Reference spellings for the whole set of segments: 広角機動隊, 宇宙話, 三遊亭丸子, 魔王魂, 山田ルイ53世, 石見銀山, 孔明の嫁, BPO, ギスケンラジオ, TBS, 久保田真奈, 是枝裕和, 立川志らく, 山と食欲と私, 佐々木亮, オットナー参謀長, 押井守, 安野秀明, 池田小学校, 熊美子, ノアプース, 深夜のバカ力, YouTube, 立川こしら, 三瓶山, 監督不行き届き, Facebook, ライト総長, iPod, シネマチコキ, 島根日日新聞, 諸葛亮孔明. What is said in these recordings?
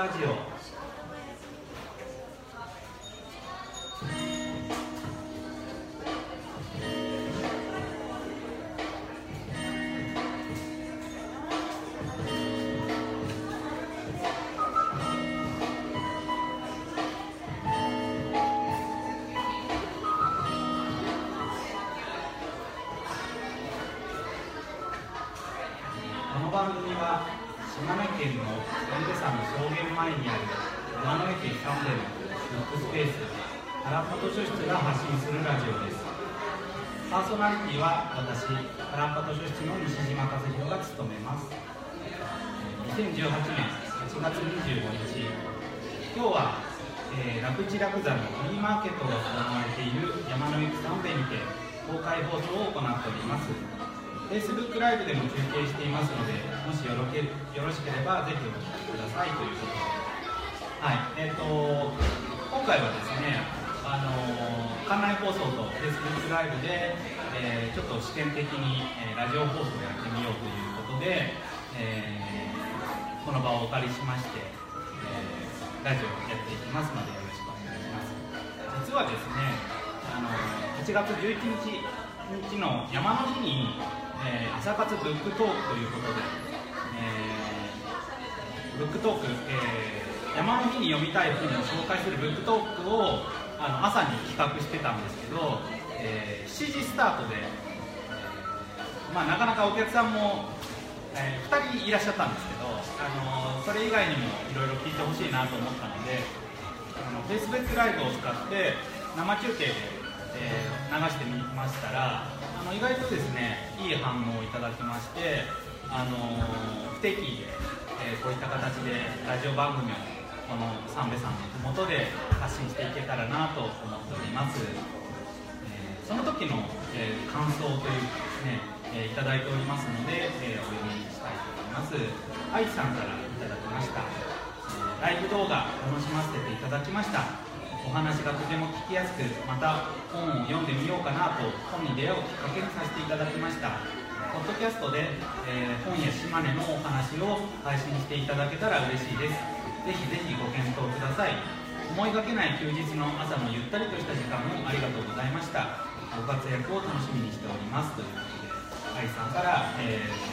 ラジオ。この番組は島根県の御手山の草原前にある山根県3でのロックスペース原っぱ図書室が発信するラジオです。パーソナリティは私、原っぱ図書室の西島和弘が務めます。2018年8月25日、今日は、楽市楽座のフリーマーケットが行われている山の行く3でにて公開放送を行っております。Facebook ライブでも中継していますので、もしよろしければぜひお聞きくださいということで、今回はですね、館内放送と Facebook ライブで、ちょっと試験的に、ラジオ放送をやってみようということで、この場をお借りしまして、ラジオをやっていきますのでよろしくお願いします。実はですね、8月11日の山の日に朝活ブックトークということで、ブックトーク、山の日に読みたい本を紹介するブックトークを朝に企画してたんですけど、7時スタートで、なかなかお客さんも、2人いらっしゃったんですけど、それ以外にもいろいろ聞いてほしいなと思ったので、Facebook ライブを使って生中継で、流してみましたら、意外とですね、いい反応をいただきまして、不定期で、こういった形でラジオ番組をこの三瓶さんの元で発信していけたらなと思っております。その時の、感想というかですね、いただいておりますので、お読みしたいと思います。愛さんからいただきました。ライブ動画楽しませていただきました。お話がとても聞きやすく、また本を読んでみようかなと本に出会うきっかけにさせていただきました。ポッドキャストで、本や島根のお話を配信していただけたら嬉しいです。ぜひぜひご検討ください。思いがけない休日の朝のゆったりとした時間をありがとうございました。ご活躍を楽しみにしておりますということで、愛さんから、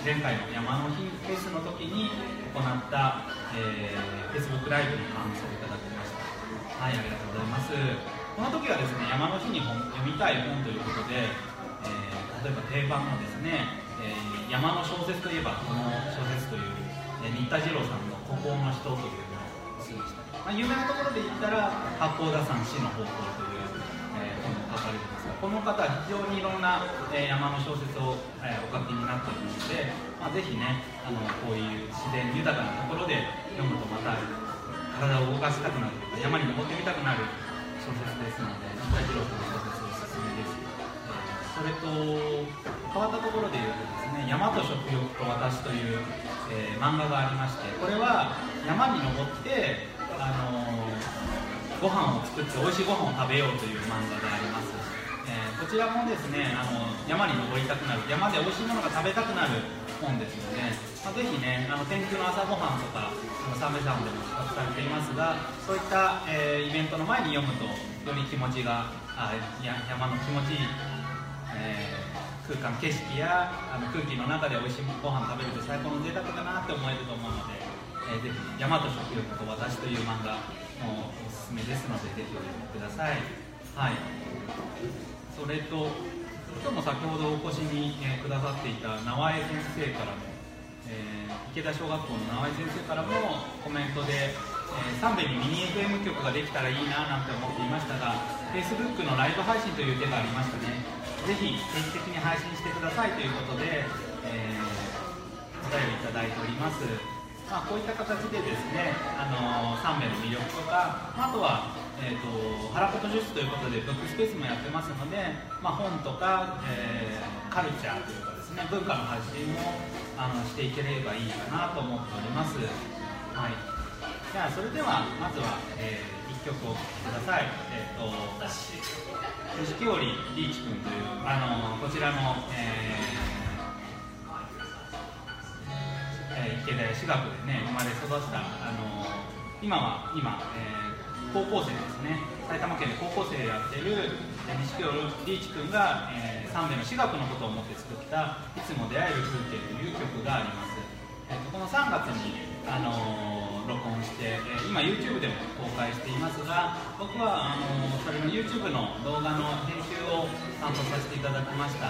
前回の山の日フェスの時に行った、Facebook ライブの感想をいただきました。はい、ありがとうございます。この時はですね、山の日に読みたい本ということで、例えば定番のですね、山の小説といえばこの小説という、新田次郎さんの孤高の人というのを推理したり、有名なところで言ったら八甲田山死の方向という、本を書かれてますが、この方は非常にいろんな、山の小説を、お書きになっておりますので、ぜひね、こういう自然豊かなところで読むとまた体を動かしたくなる、山に登ってみたくなる小説ですので、新田次郎さんの小説おすすめです。それと変わったところでいうとですね、山と食欲と私という、漫画がありまして、これは山に登って、ご飯を作っておいしいご飯を食べようという漫画があります。こちらもですね、山に登りたくなる、山でおいしいものが食べたくなる本ですので、ぜひね、天空の朝ごはんとか三瓶さんでも企画されていますが、そういった、イベントの前に読むとより気持ちが山の気持ちいい、空間景色や空気の中でおいしいご飯食べると最高の贅沢だなって思えると思うので、ぜひ「山と食欲と私」という漫画もおすすめですので、ぜひお読みください。はい、それと今日も先ほどお越しに、くださっていた直江先生からも、池田小学校の直江先生からもコメントで、三瓶にミニ FM 局ができたらいいななんて思っていましたが、 Facebook のライブ配信という手がありましたね。ぜひ定期的に配信してくださいということで、お便りいただいております。こういった形でですね、三瓶の魅力とか、あとは原っぱ図書室ということでブックスペースもやってますので、本とか、カルチャーというかですね、文化の発信もしていければいいかなと思っております。はい、じゃあそれではまずは、1曲お聴きください。錦織リーチ君という、こちらの、池田志学でね生まれ育った、今、高校生ですね、埼玉県で高校生でやってる西京リーチ君が、三名の私学のことを思って作った「いつも出会える風景」という曲があります。この3月に、録音して、今 YouTube でも公開していますが、僕はそれの YouTube の動画の編集を担当させていただきました。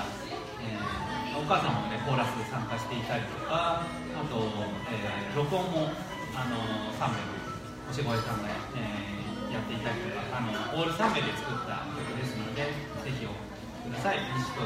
お母さんも、ね、コーラス参加していたりとか、あと、録音も3名の星越さんが、やっていたりとか、オール3名で作った曲ですので、ぜひお聴きください。西京リ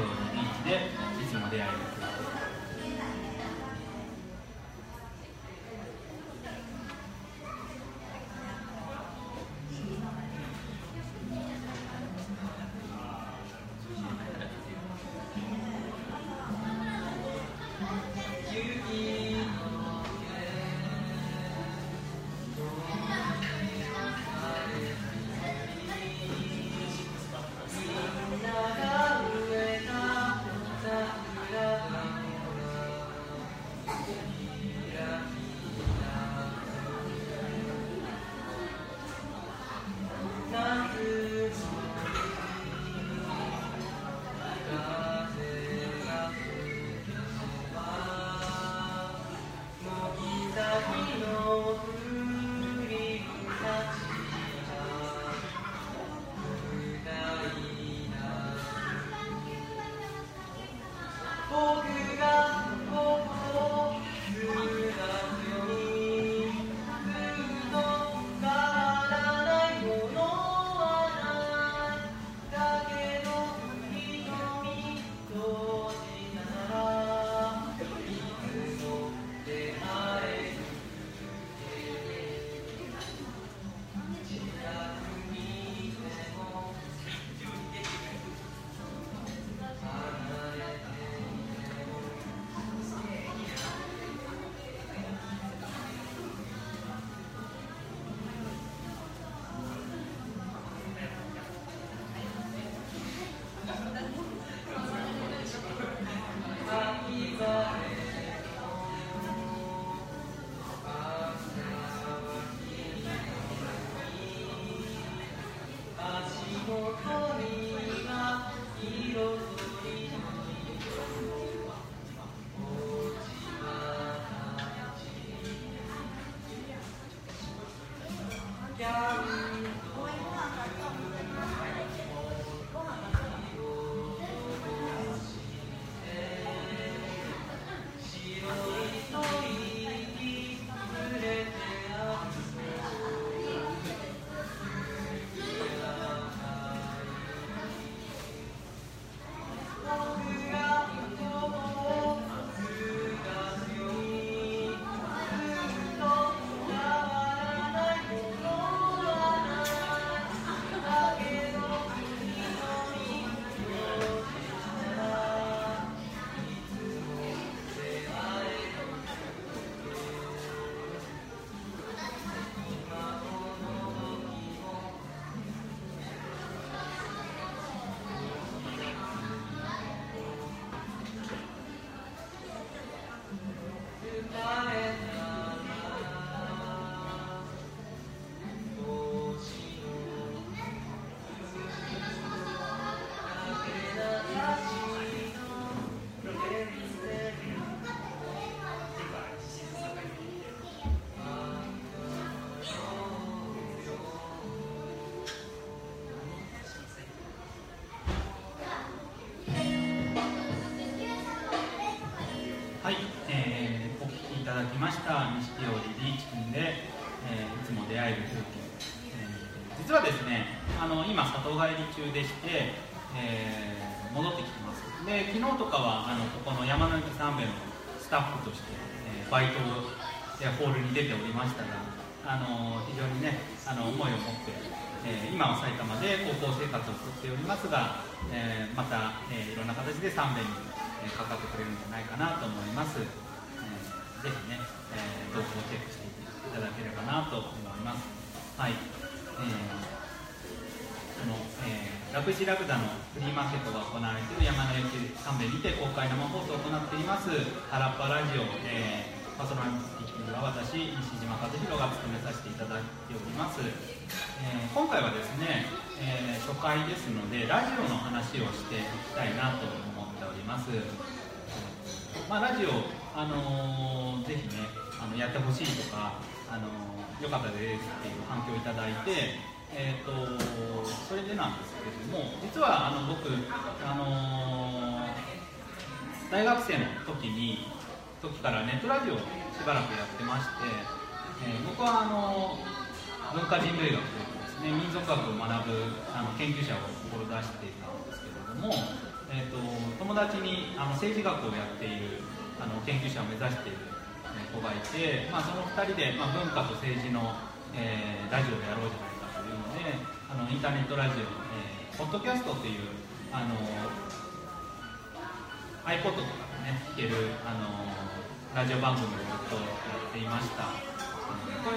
ーチでいつも出会える。中でして、戻ってきてます。で、昨日とかはここの山の池三兵衛のスタッフとして、バイトでホールに出ておりましたが、非常にね思いを持って、今は埼玉で高校生活を送っておりますが、また、いろんな形で三兵衛に、かかってくれるんじゃないかなと思います。ぜひね、動画をチェックしていただければなと思います。はい。ラクイチラクダのフリーマーケットが行われている山の駅三兵衛にて公開生放送を行っています「はらっぱラジオ」パーソナリティは私西島和弘が務めさせていただきます、今回はですね、初回ですのでラジオの話をしていきたいなと思っております、ラジオ、ぜひねやってほしいとか、よかったですっていう反響をいただいて、それでなんですけれども、実は僕、大学生の時からネットラジオをしばらくやってまして、僕は文化人類学というですね、民俗学を学ぶ研究者を志していたんですけれども、友達に政治学をやっている研究者を目指している子がいて、その2人で、文化と政治の、ラジオをやろうじゃないかというのでインターネットラジオ、ポッドキャストというiPod とかでね、聴けるラジオ番組をずっとやっていました。これ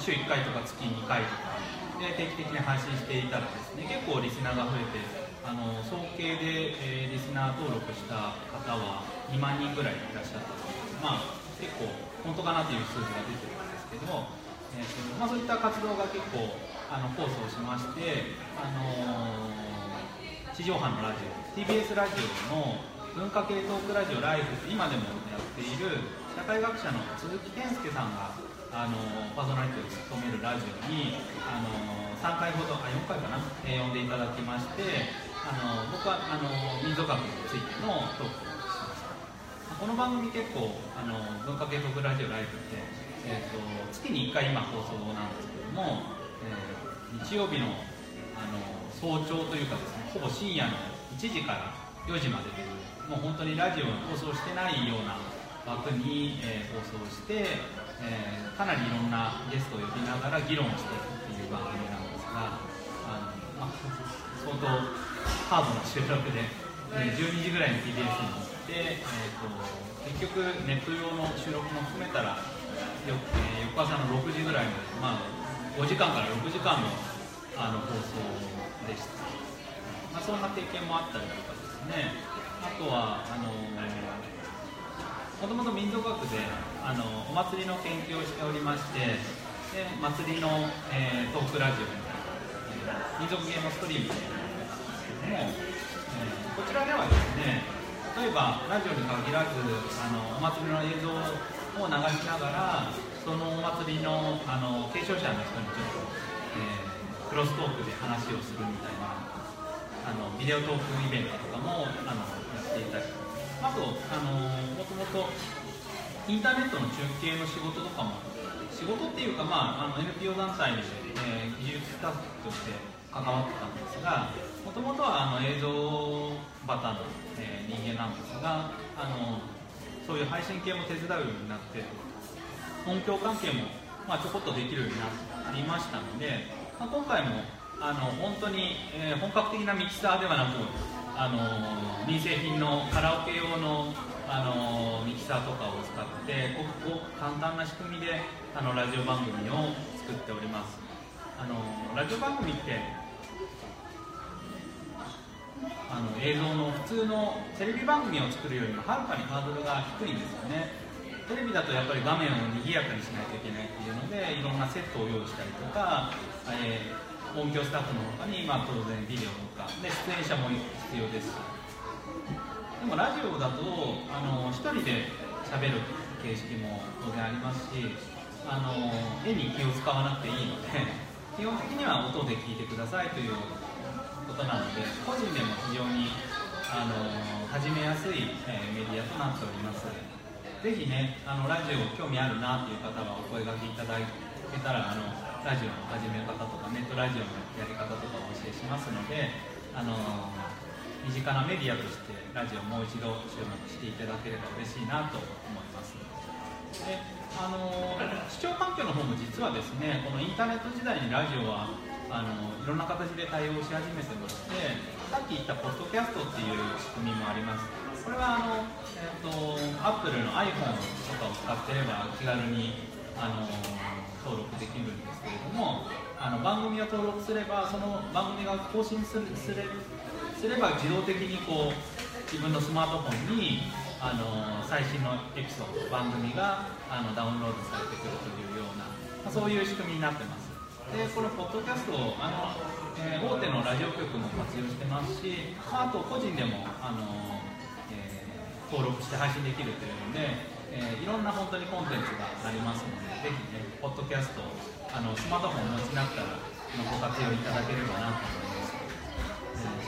週1回とか月2回とかで定期的に配信していたらですね、結構リスナーが増えて総計で、リスナー登録した方は2万人ぐらいいらっしゃったと思います。結構本当かなという数字が出てるんですけども、そういった活動が結構構想しまして、地上波のラジオ TBS ラジオの文化系トークラジオライフ、今でもやっている社会学者の鈴木健介さんがパーソナリティを務めるラジオに3回ほど、4回かな、呼んでいただきまして、僕は民俗学についてのトークをこの番組結構文化系トークラジオライブって、月に1回今放送なんですけども、日曜日の、早朝というかですね、ほぼ深夜の1時から4時までという、もう本当にラジオを放送してないような枠に、放送して、かなりいろんなゲストを呼びながら議論をしていくという番組なんですが、相当ハードな収録で、12時ぐらいに TBS にで、結局ネット用の収録も含めたら翌朝の6時ぐらいまで、5時間から6時間の、放送でした。そんな経験もあったりとかですね、あとはもともと民俗学でお祭りの研究をしておりまして、で祭りの、トークラジオみたいな、民俗ゲームストリームみたいなのですけども、こちらではですね、例えばラジオに限らずお祭りの映像を流しながら、そのお祭りの、継承者の人にちょっと、クロストークで話をするみたいなビデオトークイベントとかもやっていたり、あともともとインターネットの中継の仕事とかも、仕事っていうか、NPO 団体に、技術スタッフとして関わってたんですが、もともとは映像バターの人間なんですが、そういう配信系も手伝うようになって、音響関係も、ちょこっとできるようになりましたので、今回も本当に、本格的なミキサーではなく、民生品のカラオケ用の、ミキサーとかを使ってごく簡単な仕組みでラジオ番組を作っております。ラジオ番組って映像の普通のテレビ番組を作るよりもはるかにハードルが低いんですよね。テレビだとやっぱり画面を賑やかにしないといけないっていうので、いろんなセットを用意したりとか、音響スタッフの他に、当然ビデオとかで出演者も必要です。でもラジオだと一人で喋る形式も当然ありますし、絵に気を使わなくていいので基本的には音で聞いてくださいということなので、個人でも非常に始めやすい、メディアとなっております。ぜひね、ラジオ興味あるなという方はお声掛けいただけたら、ラジオの始め方とかネットラジオのやり方とかお教えしますので、身近なメディアとしてラジオをもう一度注目していただければ嬉しいなと思います。で視聴環境の方も実はですね、このインターネット時代にラジオはいろんな形で対応し始めてまして、さっき言ったポッドキャストっていう仕組みもあります。これはApple の iPhone とかを使っていれば気軽に登録できるんですけれども、番組を登録すれば、その番組が更新すれば自動的にこう自分のスマートフォンに最新のエピソード、番組がダウンロードされてくるというような、そういう仕組みになってます。でこれポッドキャストを大手のラジオ局も活用してますし、あと個人でも登録して配信できるというので、いろんな本当にコンテンツがありますので、ぜひね、ポッドキャストをスマートフォンをお持ちになったらご活用いただければな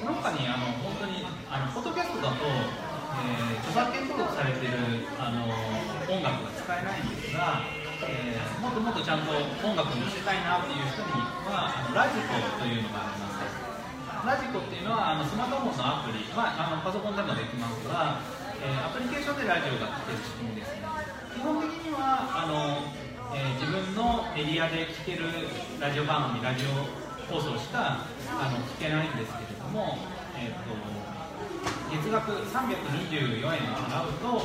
と思います。その他に本当にポッドキャストだと、著作権登録されている音楽が使えないんですが、もっともっとちゃんと音楽にしてたいなっていう人にはラジコというのがあります。ラジコっていうのはスマートフォンのアプリ、パソコンでもできますが、アプリケーションでラジオが聴ける仕組みですね。基本的には自分のエリアで聴けるラジオ番組、ラジオ放送しか聴けないんですけれども、月額324円を払うと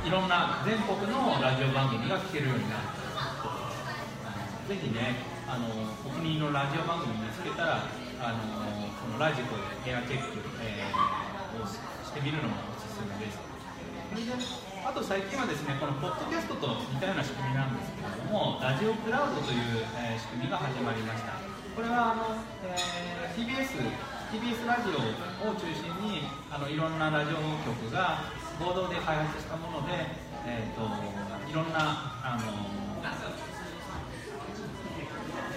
いろんな全国のラジオ番組が聴けるようになる。ぜひね、お気に入りのラジオ番組見つけたら、このラジコでエアチェック、をしてみるのもおすすめです。あと最近はですね、このポッドキャストと似たような仕組みなんですけれども、ラジオクラウドという、仕組みが始まりました。これはTBS ラジオを中心にいろんなラジオ局が合同で開発したもので、いろんな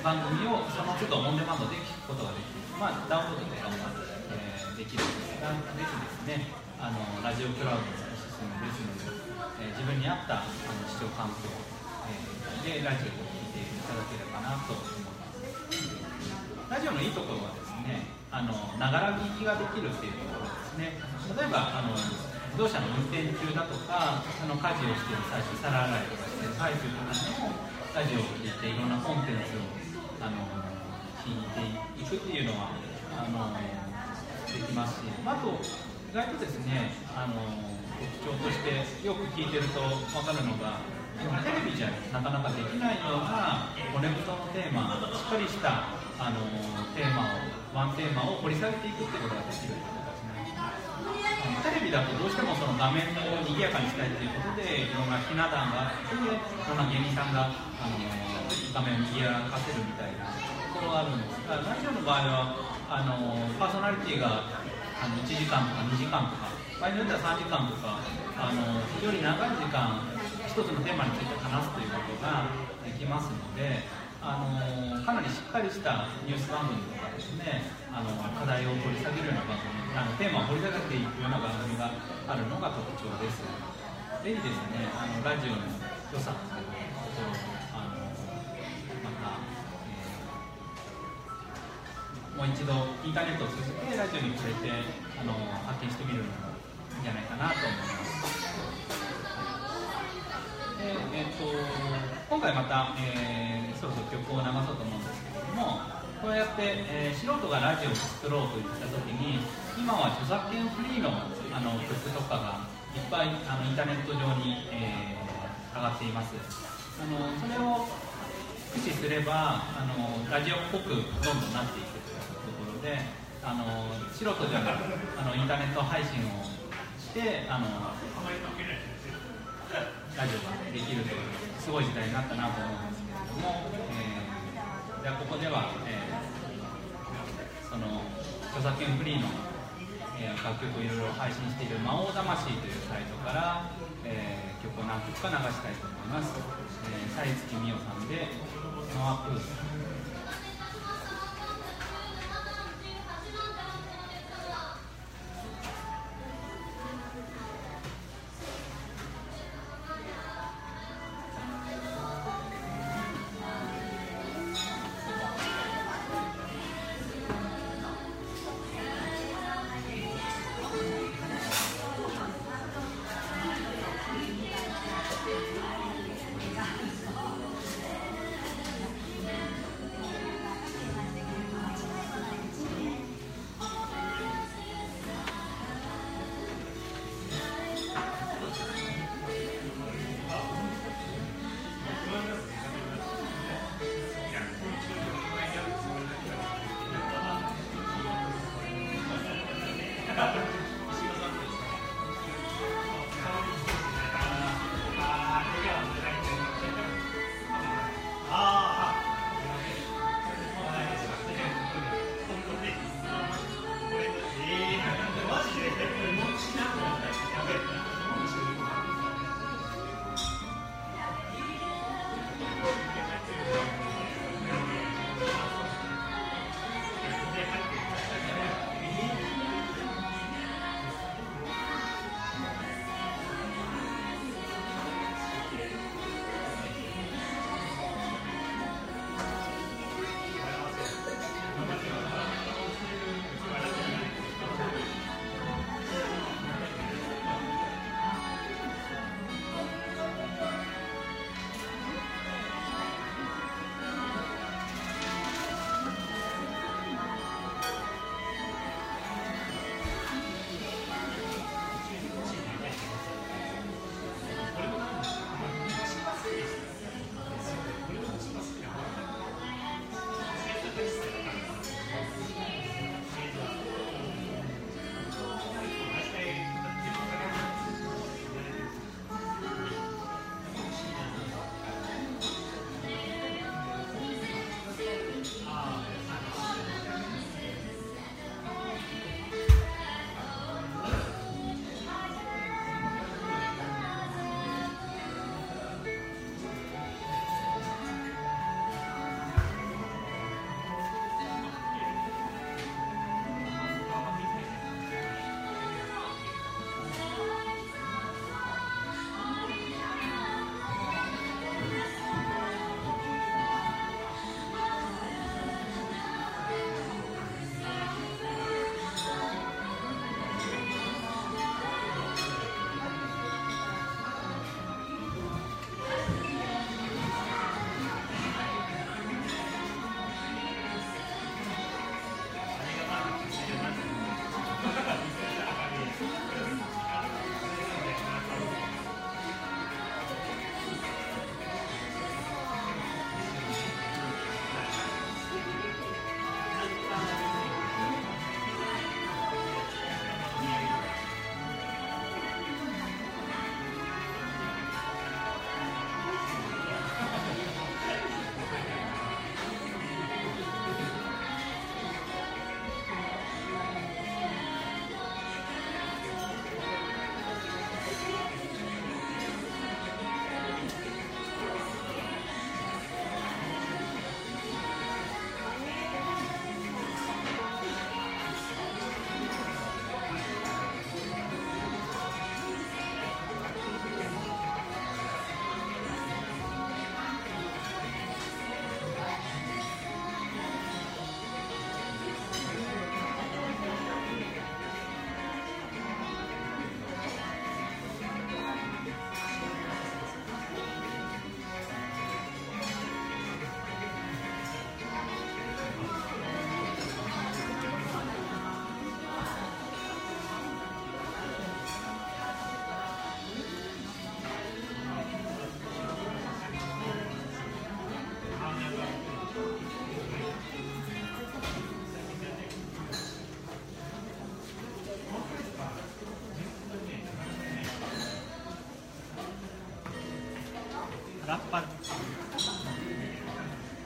番組をその都度オンデマンドで聞くことができる、ダウンロードでできるんですが、ぜひですね、ラジオクラウドのおすすめですので、自分に合った視聴環境でラジオを聴いていただければなと思います。ラジオのいいところはですね、ながら聞きができるっていうところですね。例えば自動車の運転中だとか、家事をしている最初、皿洗いとかしている最中とかでもラジオを聴いていろんなコンテンツを聞いていくっていうのはできますし、あと意外とですね、特徴としてよく聞いてると分かるのが、テレビじゃなかなかできないような骨太のテーマ、しっかりしたテーマを、ワンテーマを掘り下げていくってことができるということですね。テレビだとどうしてもその画面を賑やかにしたいということで、いろんなひな壇があって、いろんな芸人さんが画面を賑やかせるみたいなところがあるんですが、ラジオの場合はパーソナリティが1時間とか2時間とか、場合によっては3時間とか、非常に長い時間一つのテーマについて話すということができますので、かなりしっかりしたニュース番組とかですね、課題を掘り下げるような番組、テーマを掘り下げていくような番組があるのが特徴です。ぜひですね、ラジオの良さというところをもう一度インターネットを通じてラジオに触れて発見してみるのもいいんじゃないかなと思います。で今回また、そろそろ曲を流そうと思うんですけれども、こうやって、素人がラジオを作ろうと言ったときに、今は著作権フリーの曲とかがいっぱいインターネット上に、上がっています。それを駆使すればラジオっぽくどんどんなっていく。で素人じゃなくインターネット配信をしてラジオができるというすごい時代になったなと思うんですけれども、ではここでは、その著作権フリーの、楽曲をいろいろ配信している「魔王魂」というサイトから、曲を何曲か流したいと思います。才月美代さんで「ノアプース」。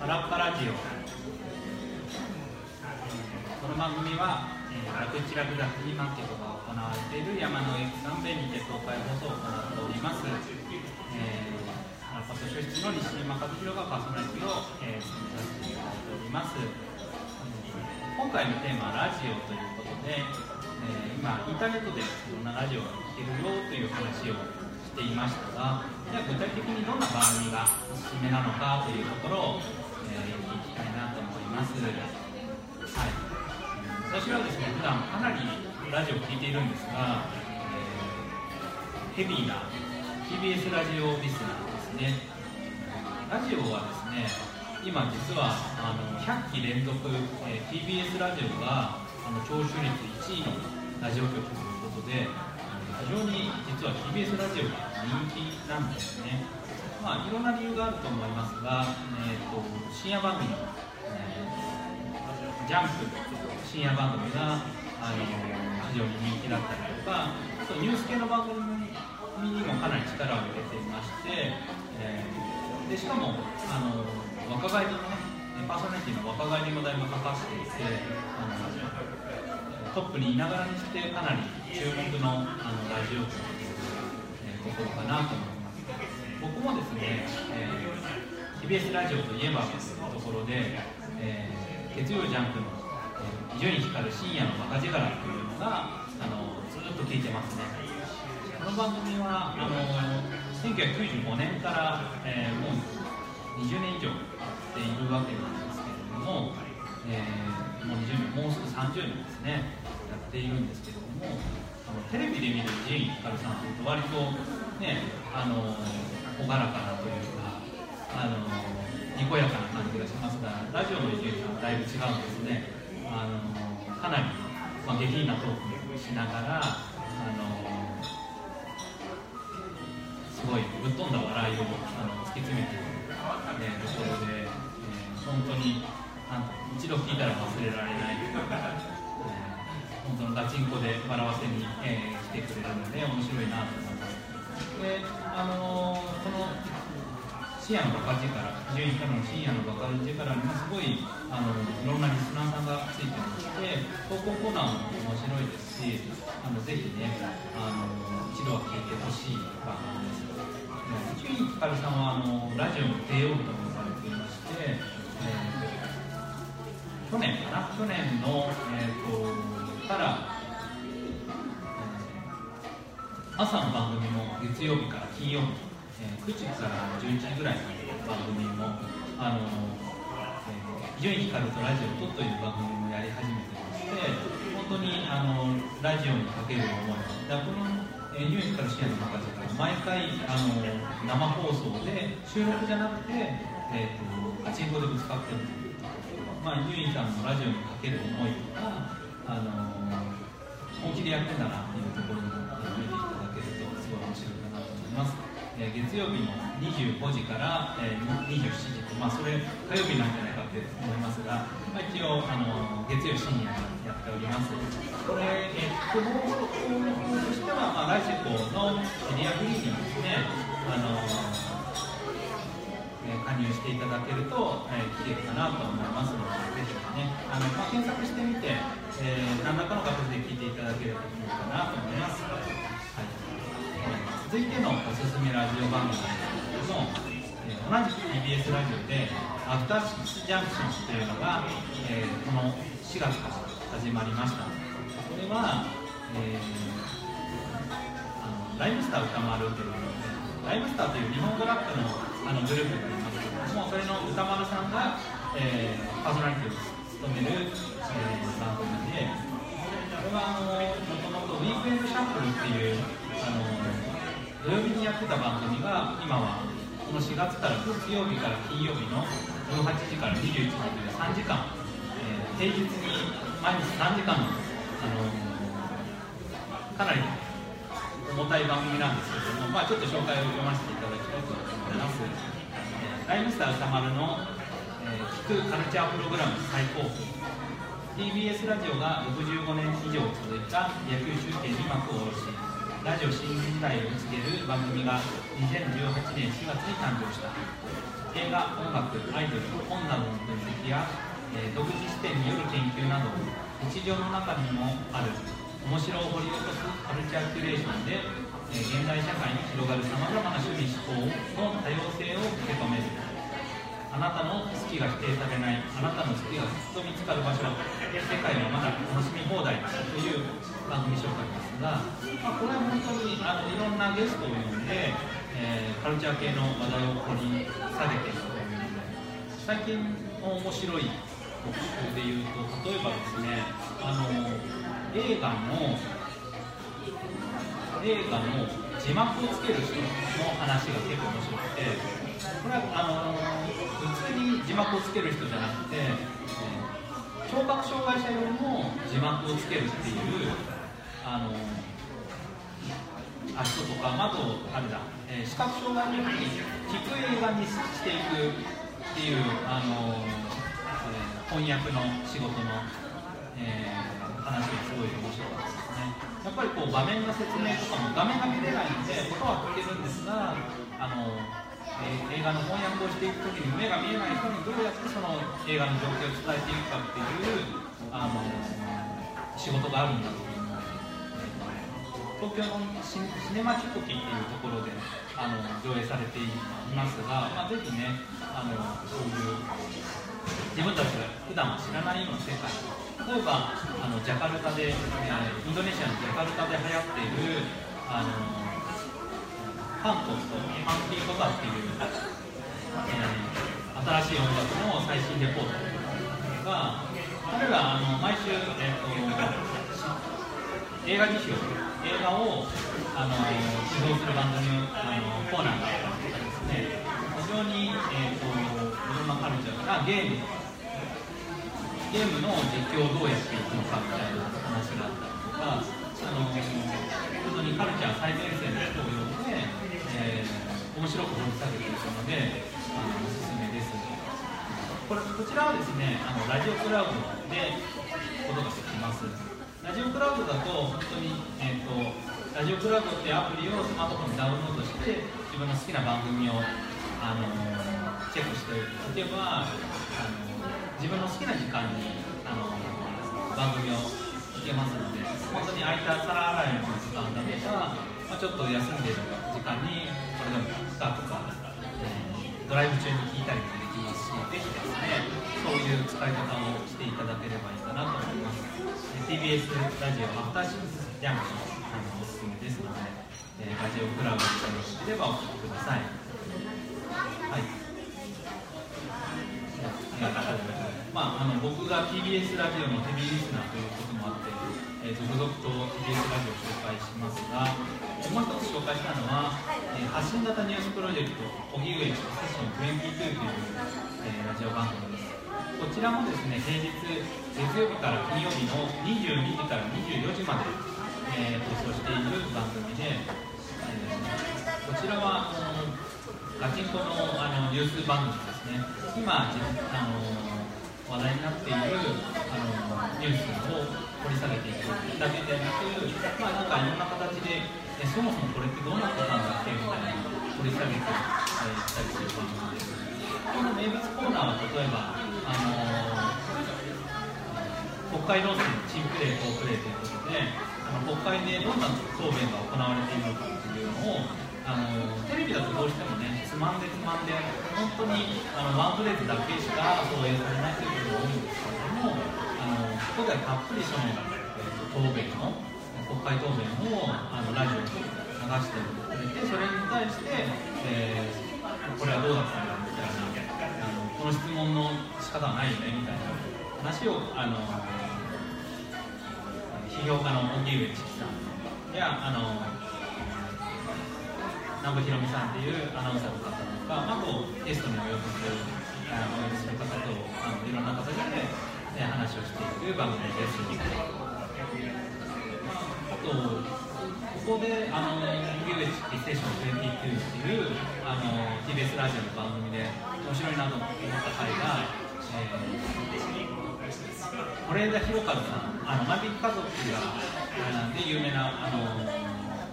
ラッパラジオ。この番組は楽地楽雑にマーケットが行われている山の駅三弁にて公開放送を行っております。アラパ図書室の西島和弘がパーソナリティを務めさせていただいております。今回のテーマはラジオということで、今インターネットでいろんなラジオが聴けるよという話をしていましたが、では具体的にどんな番組がおすすめなのかというところを、見ていきたいなと思います。はい、私はですね、普段かなりラジオを聴いているんですが、ヘビーな TBS ラジオリスナーですね。ラジオはですね、今実は100期連続、TBS ラジオが聴取率1位のラジオ局ということで、非常に実は TBS ラジオが人気なんですね。まあいろんな理由があると思いますが、深夜番組、ジャンプ深夜番組が非常に人気だったりとか、あとニュース系の番組にもかなり力を入れていまして、でしかも若返りのね、パーソナリティの若返りの題も書かせていて、トップにいながらにしてかなり注目のラジオ局のところかなと思います。僕もですね、TBS ラジオといえばというところで、月曜ジャンクの伊集院光る深夜のバカ力というのがずっと聞いてますね。この番組は1995年から、もう20年以上やっているわけなんですけれども、もう20年、もうすぐ30年ですね、やっているんですけれども、テレビで見る伊集院光さんと割とね、朗らかなというか、にこやかな感じがしますが、ラジオの伊集院さんはだいぶ違うんですね。かなり、下品なトークをしながら、すごいぶっ飛んだ笑いを突き詰めているところで、本当に一度聞いたら忘れられない、本当のガチンコで笑わせに、来てくれるので面白いなと思います。で、この深夜のバカ力、伊集院光の深夜のバカ力にもすごいいろんなリスナーさんがついてまして、投稿コーナーも面白いですし、ぜひね、一度は聞いてほしい番組です。伊集院光さんはラジオの帝王と呼ばれていまして、去年の、から、朝の番組も月曜日から金曜日、9時から11時ぐらいの番組も伊集院光とラジオとという番組もやり始めてまして、本当にラジオにかける思いだから伊集院光深夜のバカ力、毎回生放送で収録じゃなくて、ガチンコでぶつかってるというところ、伊集院さんのラジオにかける思いとか、本気でやってんだなというところも見ていただけるとすごい面白いかなと思います。月曜日の25時から、27時と、それ火曜日なんじゃないかと思いますが、一応月曜深夜にやっております。これ、放送の方としては、来週以降のメディアフリーにですね、加入していただけると、聞けるかなと思いますので、ぜひね、検索してみて、何らかの形で聞いていただければいいかなと思います。はい、続いてのおすすめラジオ番組ですけども、同じく TBS ラジオで「アフターシックスジャンクション」というのが、この4月から始まりました。これは、ライムスター歌丸という、ライムスターという日本語ラップの、グループがありますけども、それの歌丸さんが、パーソナリティを務める、番組で、これはもともとウィークエンドシャッフルっていう、土曜日にやってた番組が、今はこの4月から月曜日から金曜日の18時から21時まで3時間、平日に毎日3時間の、かなり重たい番組なんですけれども、ちょっと紹介を読ませていただきたいと思います。ライムスター歌丸の聴くカルチャープログラム最高峰、 TBS ラジオが65年以上続いた野球中継に幕を下ろし、ラジオ新時代を見つける番組が2018年4月に誕生した。映画、音楽、アイドル、本などの分析や、独自視点による研究など、日常の中にもある面白を掘り起こすカルチャーキュレーションで、現代社会に広がるさまざまな趣味思考の多様性を受け止める。あなたの好きが否定されない、あなたの好きがずっと見つかる場所、世界はまだ楽しみ放題という番組紹介ですが、これは本当にいろんなゲストを呼んで、カルチャー系の話題を掘り下げているというので、最近の面白い特集でいうと、例えばですね、映画の字幕をつける人の話が結構面白くて、これは普通に字幕をつける人じゃなくて、聴覚障害者用の字幕をつけるっていう人とか、まず視覚障害のように聞く映画にしていくっていう、翻訳の仕事の、話がすごい面白かったですね。やっぱりこう場面の説明とかも画面が見れないので音は聞けるんですが、映画の翻訳をしていくときに目が見えない人にどうやってその映画の状況を伝えていくかっていう仕事があるんだと。東京のシネマチコキっていうところで上映されていますが、ぜひね、そういう自分たちが普段知らないような世界、例えばジャカルタで、インドネシアのジャカルタで流行っているカントスとハンピーコタっていう、新しい音楽の最新レポートが、彼ら毎週、映画自費を映画を指導する番組のコーナーがあったりですね、非常にいろんなカルチャーからゲームの実況をどうやっていくのかみたいな話があったりとか、本当にカルチャー最前線の人を呼んで、面白く掘り下げていくのでおすすめです。こちらはですね、ラジオクラウドでことができます。ラジオクラウドだと本当に、ラジオクラウドってアプリをスマートフォンにダウンロードして自分の好きな番組を、チェックしておけば自分の好きな時間に番組を聴けますので、本当に空いた皿洗いの時間だとか、ちょっと休んでいる時間にこれでも聴くかとか、ドライブ中に聴いたりもできますし、ぜひですね、そういう使い方をしていただければいいかなと思います。TBS ラジオアフターシックスジャンクションおすすめですので、ラジオクラウドによろしければお聞きください。はい、僕が TBS ラジオのヘビーリスナーということもあって、続々と TBS ラジオを紹介しますが、もう一つ紹介したのは、発信型ニュースプロジェクト荻上チキセッション22という、ラジオ番組です。こちらもですね、平日月曜日から金曜日の22時から24時まで、放送している番組で、こちらはガチンコのニュース番組ですね。今話題になっているニュースを掘り下げていくだけでなく、いろんな形で、そもそもこれってどうなったんだっけみたいな掘り下げていったりする番組です。この名物コーナーは例えば国会論戦のチームプレー、好プレーということで、国会でどんな答弁が行われているのかというのを、テレビだとどうしてもね、つまんで、本当にワンフレーズだけしか投影されないということが多いんですけれども、ここでたっぷりその国会答弁をラジオに流しておいて、それに対して、これはどうだったんだみたいな、この質問の仕方はないよねみたいな話を批評家の荻上チキさんや南部ひろみさんっていうアナウンサーの方とか、あとゲストにお呼びする方と、いろんな方で、話をしている番組です。あとここで荻上チキセッション22っていうTBS ラジオの番組で面白いなと思った回が、是枝裕和さん、万引き家族がで有名な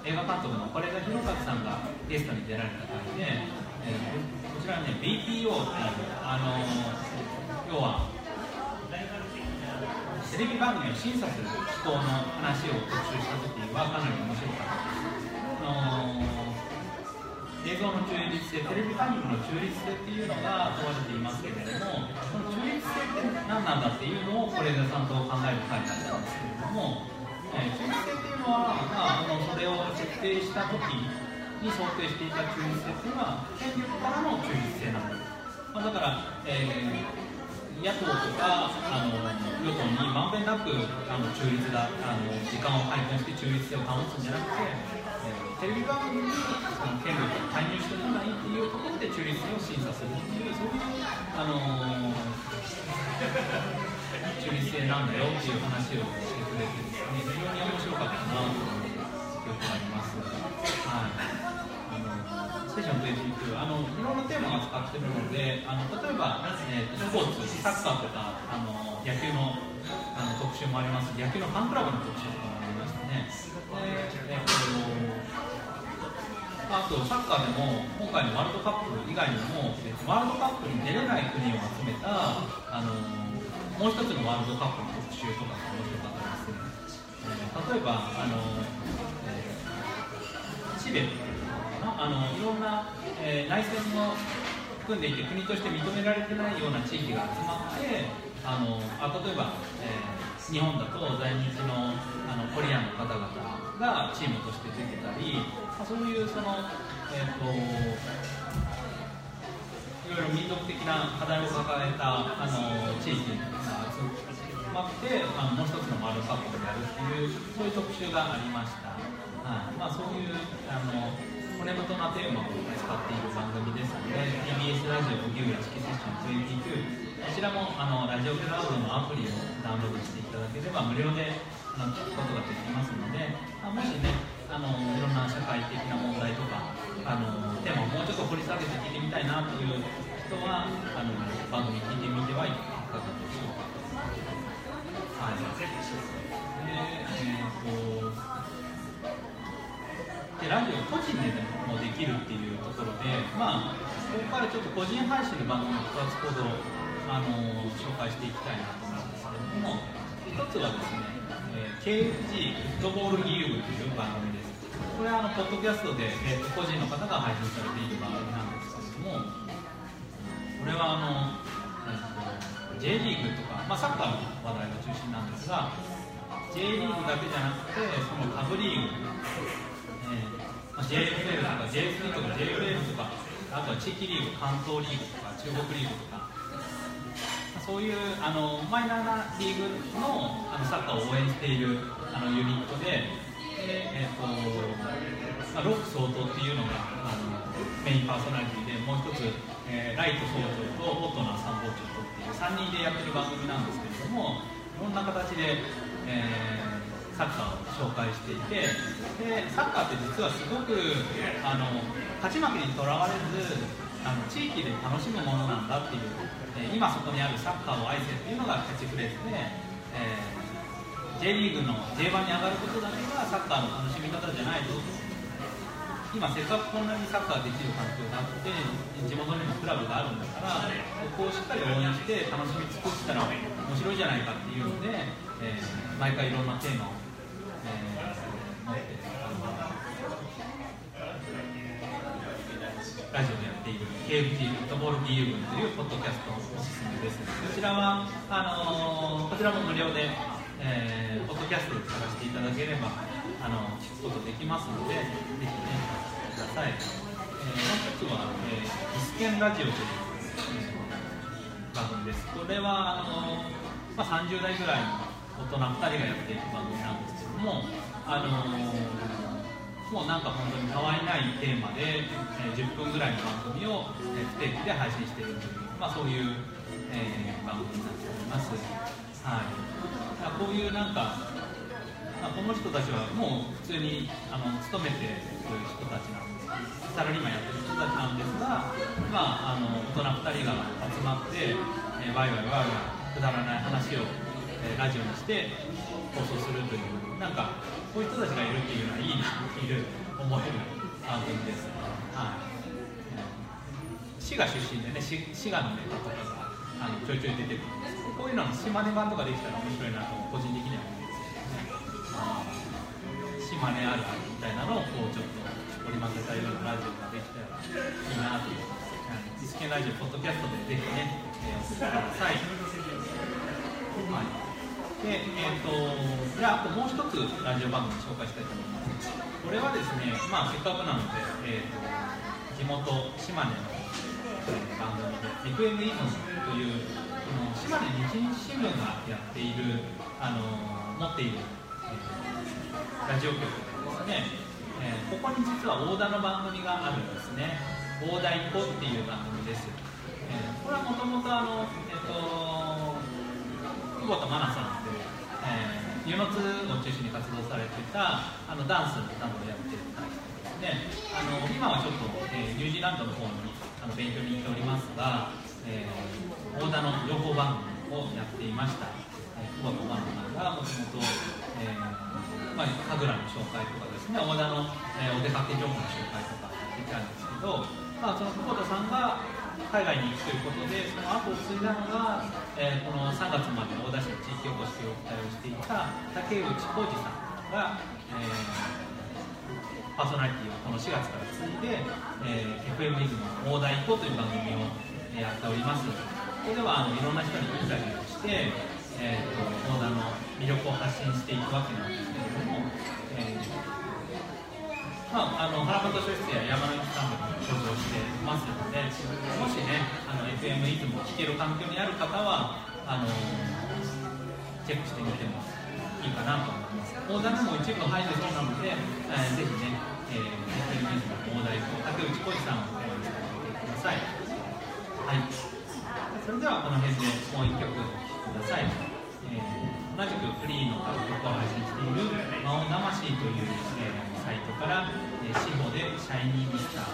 映画監督の是枝裕和さんがゲストに出られた回で、こちらね BPO っていう要はテレビ番組を審査する機構の話を特集した時はかなり面白かったです。映像の中立性、テレビ番組の中立性っていうのが問われていますけれども、その中立性って何なんだっていうのを是枝さんと考える会だったんですけれども、中立性っていうのは、それを設定した時に想定していた中立性っていうのは権力からの中立性なんです。だから、野党とか与党にまんべんなく中立だ時間を配分して中立性を保つんじゃなくて、テレビ番組に権力が介入していないというところで中立性を審査するという、そういう、中立性なんだよっていう話をしてくれてですね、非常に面白かったなと思って記憶があります。ステーション29、いろんなテーマが使っているので、例えば、スポーツ、サッカーとか野球の特集もありますし、野球のファンクラブの特集とかもありましたね。あと、サッカーでも、今回のワールドカップ以外にも、ワールドカップに出れない国を集めた、もう一つのワールドカップの特集とかも面白かったですね。例えば、チベット。いろんな、内戦を組んでいて国として認められてないような地域が集まって例えば、日本だと在日の、コリアンの方々がチームとして出てたり、そういうその、いろいろ民族的な課題を抱えた地域が集まってもう一つのワールドカップをやるっていう、そういう特集がありました。そういう骨太なテーマを使っている番組ですので、TBS ラジオ荻上チキセッション29、こちらもラジオクラウドのアプリをダウンロードしていただければ無料で聞くことができますので、もしねいろんな社会的な問題とかテーマをもうちょっと掘り下げて聞いてみたいなという人は番組聞いてみてはいかがでしょうか。ラジオ個人でもできるっていうところで、そこからちょっと個人配信の番組を2つほど紹介していきたいなと思うんですけれども、1つはですね、KFG フットボール義勇軍という番組です。これはポッドキャストで、個人の方が配信されている番組なんですけれども、これはJ リーグとか、サッカーの話題が中心なんですが、J リーグだけじゃなくて、その下部リーグ、JFL とか JFL とか JFL とか、あとは地域リーグ、関東リーグとか中国リーグとか、そういうマイナーなリーグのサッカーを応援しているユニットで、ロック総統っていうのがメインパーソナリティで、もう一つ、ライト総長とオットナー参謀長とっていう3人でやってる番組なんですけれども、いろんな形で、サッカーを紹介していて、でサッカーって実はすごく勝ち負けにとらわれず地域で楽しむものなんだっていう、今そこにあるサッカーを愛せっていうのがキャッチフレーズで、J リーグの J1 に上がることだけがサッカーの楽しみ方じゃないぞと、今せっかくこんなにサッカーできる環境があって地元にもクラブがあるんだから、ここをしっかり応援して楽しみ尽くしたら面白いじゃないかっていうので、毎回いろんなテーマをラジオでやっている KFT フットボール BU 軍というポッドキャストおすすめです。こちらはこちらも無料で、ポッドキャストを探していただければ聞くことできますので、ぜひねください。もう一つは、ギスケンラジオという番組です。これは30代ぐらいの大人2人がやっている番組なんですけども、もうなんか本当にたわいないテーマで、10分ぐらいの番組を不定期で配信しているという、そういう、番組になっております。こういうなんか、この人たちはもう普通に勤めている人たちなんです。サラリーマンやってる人たちなんですが、大人2人が集まってワイワイくだらない話をラジオにして放送するという、なんかこういう人たちがいるっていうのはいいなっていう思える番組です。はい。滋賀出身でね、滋賀のネタとかがちょいちょい出てくるんですけど、こういうのの島根版とかできたら面白いなと個人的には思うんですけどね。島根あるあるみたいなのをこうちょっと織り交ぜたようなラジオができたらいいなという。イシケンラジオポッドキャストでぜひね、お聞きください。はい。でじゃあもう一つラジオ番組紹介したいと思います。これはですね、まあ、せっかくなので、地元島根の番組で「FMイズム」という島根日日新聞がやっている持っている、ラジオ局ですね、ここに実は大田の番組があるんですね。大田イコっていう番組です。これはもともと久保田真奈さん湯の津を中心に活動されていたダンスなどをやっていた人ですね。今はちょっと、ニュージーランドの方に勉強に行っておりますが、大田の情報番組をやっていました、久保田真奈さんがもともと神楽の紹介とかですね、大田の、お出かけ情報の紹介とかやっていたんですけど、まあ、その久保田さんが海外に行くということで、その後を継いだのが、この3月まで大田市の地域おこし協力隊をしていた竹内浩二さんが、パーソナリティをこの4月から継いで、FM イズムの大田イコという番組をやっております。ここではいろんな人にインタビューをして、大田の魅力を発信していくわけなんですけれども、原本書室や山之内さんも登場してますので、もしね、FM イズムを聴ける環境にある方はチェックしてみてもいいかなと思います。講座でも一部入るそうなので、ぜひね、FM イズムの講座を竹内浩二さんを応援してみてください。はい、それではこの辺でもう1曲お聴きください。同じくフリーの楽曲を配信している魔王魂という、サイトからシホでシャイニーミスター。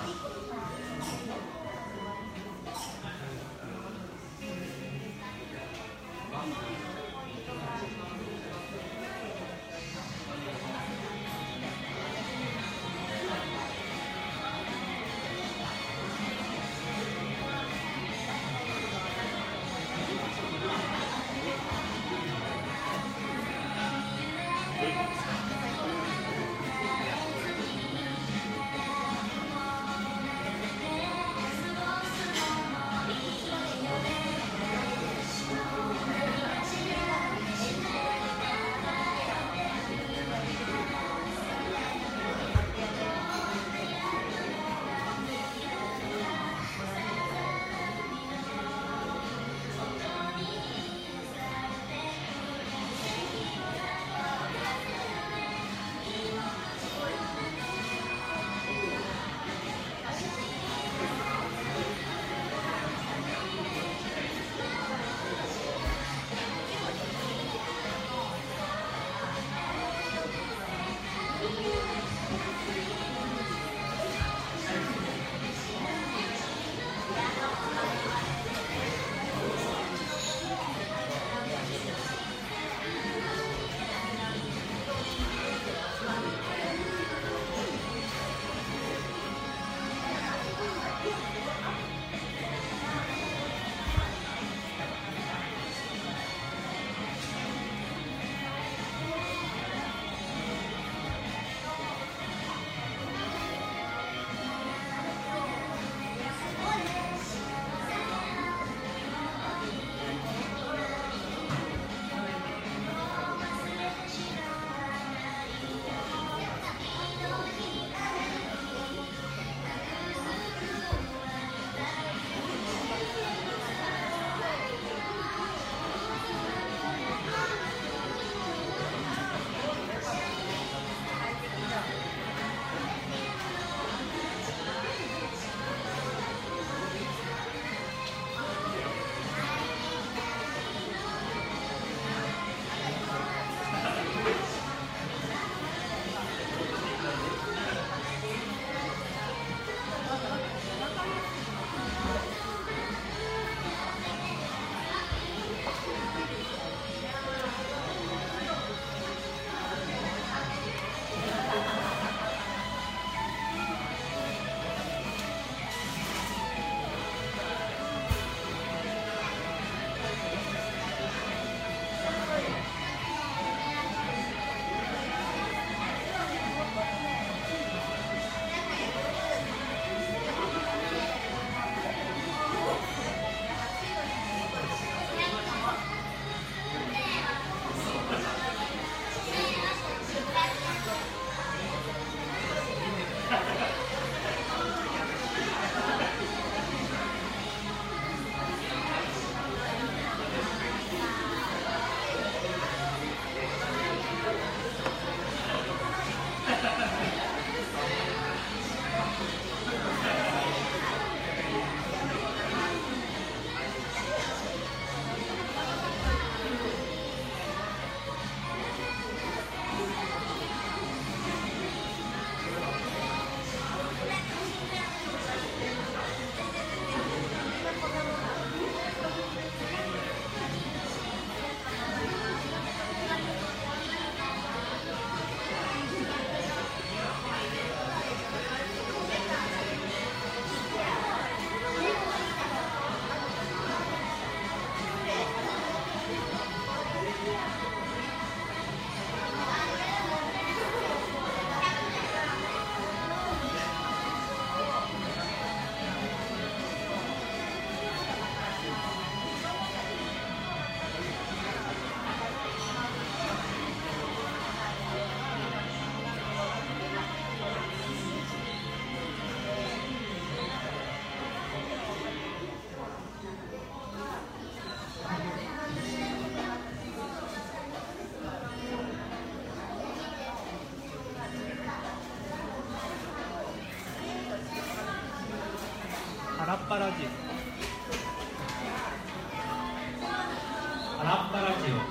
ジオ。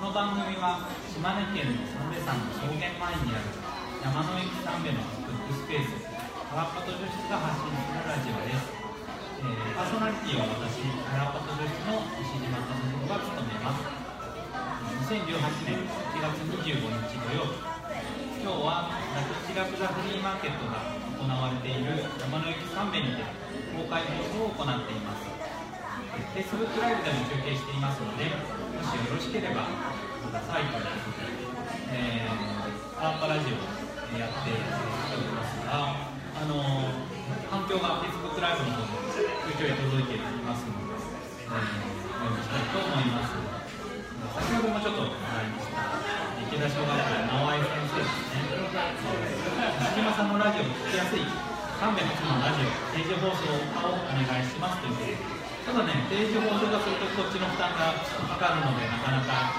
この番組は島根県の三瓶山の草原前にある山の駅三瓶のブックスペース原っぱと女子が発信するラジオです。パーソナリティは私、原っぱと女子の石島和彦が務めます。2018年1月25日土曜日、今日は楽地楽座フリーマーケットが行われている山の駅三瓶にて公開放送を行っています。 Facebook ライブでも中継していますので、もしよろしければくださいということで、原っぱラジオをやっておりますが、反響が Facebook ライブの方にちょいちょい届いていますので、お願いしたいと思います。先ほどもちょっとお話しした池田小学校の直江先生ですね。石島さんのラジオを聞きやすい308のラジオ定時放送化をお願いしますということで、ただね、定時放送化するとこっちの負担がかかるので、なかなか、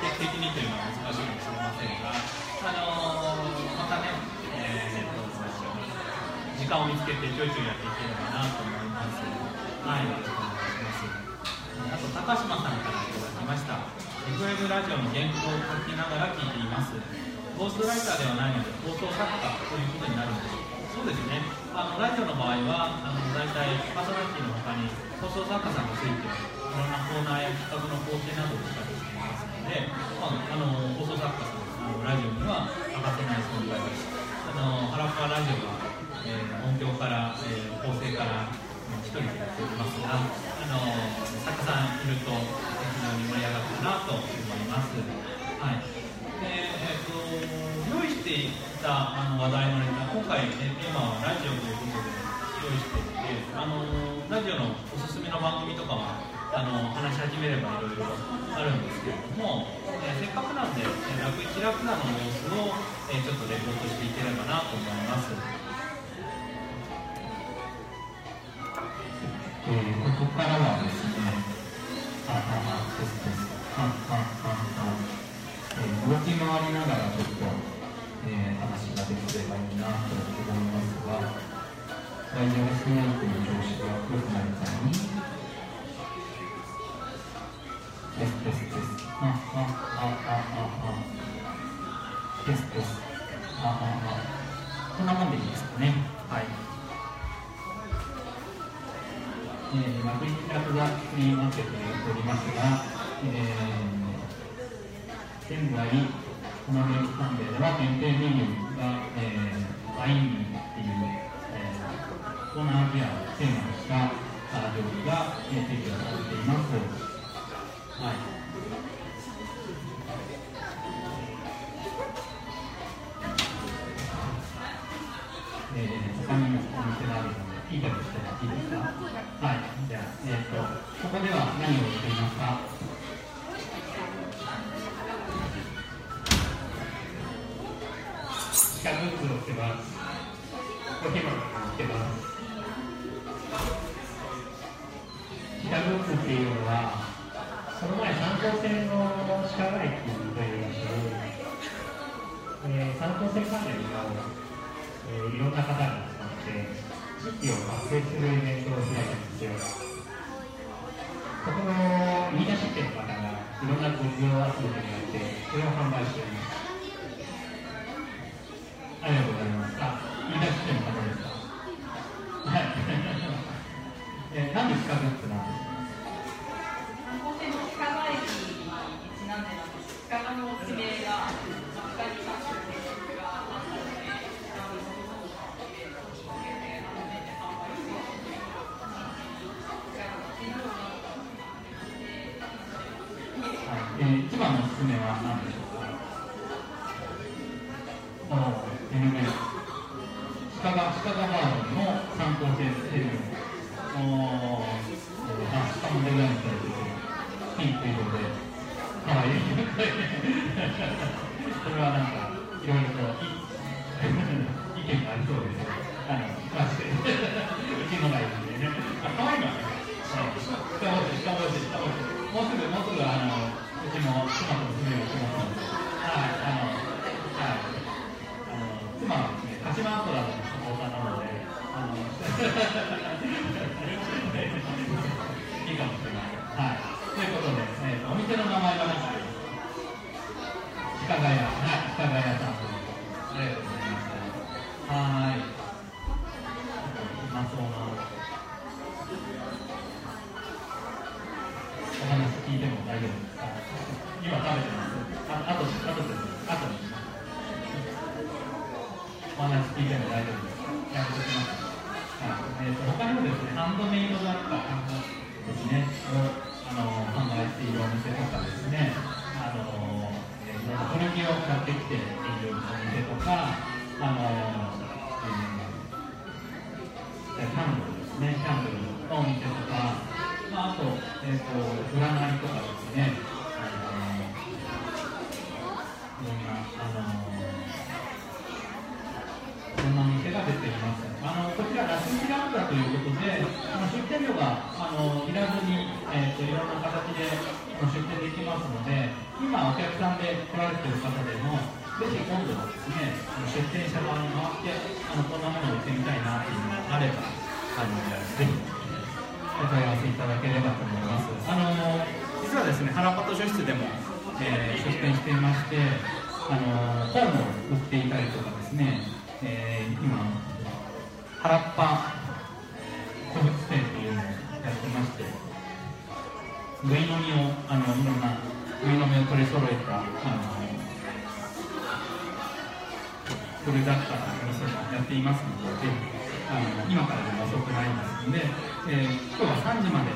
定期的にというのは難しいかもしれませんが、またね、時間を見つけてちょいちょいやっていければなと思います。はい、よろしくお願いします。あと高島さんからいただきました。FM ラジオの原稿を書きながら聞いています。ゴーストライターではないので放送作家ということになるんでしょう。そうですね、ラジオの場合は大体パーソナリティの他に放送作家さんについていろんなコーナーや企画の構成などをしたりしていますので、放送作家さんのラジオには欠かせない存在です。原っぱラジオは、音響から、構成から一人でやっておりますが、作家さんいると盛り上がったなと思います。はい、用意していた話題のネタ、今回、テーマはラジオということで用意していて、ラジオのおすすめの番組とかは話し始めればいろいろあるんですけれども、せっかくなんで楽一楽座の様子を、ちょっとレポートしていければなと思います。ここからはですね、動き回りながらちょっと、話ができればいいなと思いますが、ライジャースネークの調子が良くなるためにこんなもんでいいですかね。はい、楽一楽座フリーマーケットでやっておりますが、現在、この山の駅三瓶では限定メニューが、アインミーっていう、コーナーケアをテーマにした料理が提供されています。はい、他にもお店があるので、いいかもしれないですか。はい、じゃあ、ここでは何をしていますか。キャブーツをつけます。コーヒー豆をつけます。キャブーツっていうのは、その前三島線の鹿ヶ駅という場所で、三島線関連の、いろんな方が集まって地域を活性するイベントを開いたんですよ。そこの飯田支店の方がいろんなグッズを集めてもらって、それを販売しています。ありがとうございます。あ、言い出してもらえますか。はい。なんで鹿ヶ駅なんですか。観光船の鹿ヶ駅にちなんでなんです。鹿ヶの地名があって、鹿ヶに関する説明があったので、そのイベントを続けて初めて販売するという。一番のおすすめは何でしょうか。鹿ヶ原の参考性っていうのを鹿のデザインされてて、いいっていうのでかわいいそれはなんかいろいろと意見がありそうです。マジでうちのがいいんでね、かわいいのね。もうすぐうちも妻と娘を来ますので、妻はですね、鹿島アトラのいいかもしれない。はい、ということでありがとうございます。はい。うまそうな。お話聞いても大丈夫ですか？今食べてます。あとに。お話聞いても大丈夫ですか？やってきます。他にもですね、ハンドメイドだった感覚ですね。販売しているお店とかですね。古着を買ってきているお店とか、キャンドルですね、キャンドルのお店とか、あと、占いとかですね、いろんなお店が出ています。こちらラスキランダということで、出店料がいらずに、いろんな形で出店できますので、今お客さんで来られている方でも、ぜひ今度はですね、出店者側に回って、こんなものを売ってみたいなというのがあれば、ぜひお問い合わせいただければと思います。実はですね、ハラパト書室でも、出店していまして、本を売っていたりとかですね、今、原っぱ古物展というのをやってまして、ぐいのみを、いろんなぐいのみを取り揃えた、古雑貨の店をやっていますので、今からでも遅くないですので、今日は3時まで、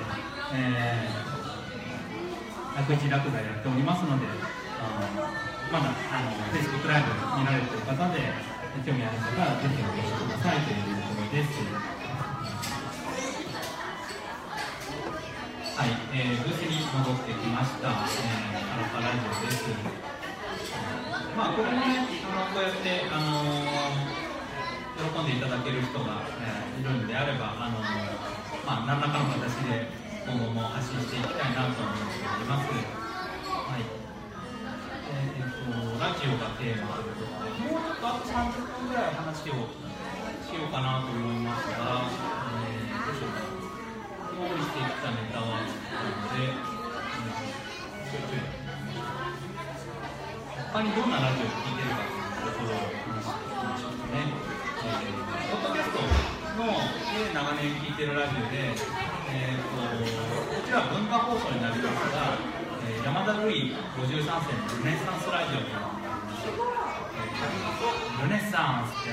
楽市楽座やっておりますので、まだFacebook ライブ見られている方で、興味ある方はぜひお越しくださいという。はい、ブースに戻ってきました。ハラパラジオです。まあこれもね、こうやって喜んでいただける人が、いるのであれば、まあ何らかの形で今後も発信していきたいなと思っております。はい。ラジオがテーマということで、もうちょっとあと30分ぐらい話を。しようかなと思いますが、どうしようかな。用意してきたネタはあるので、他にどんなラジオを聴いてるかというところを話していきましょうね。ポッドキャストの長年聴いてるラジオで、こちらは文化放送になりますが、山田ルイ53世のルネサンスラジオというのがあります。ルネッサンスって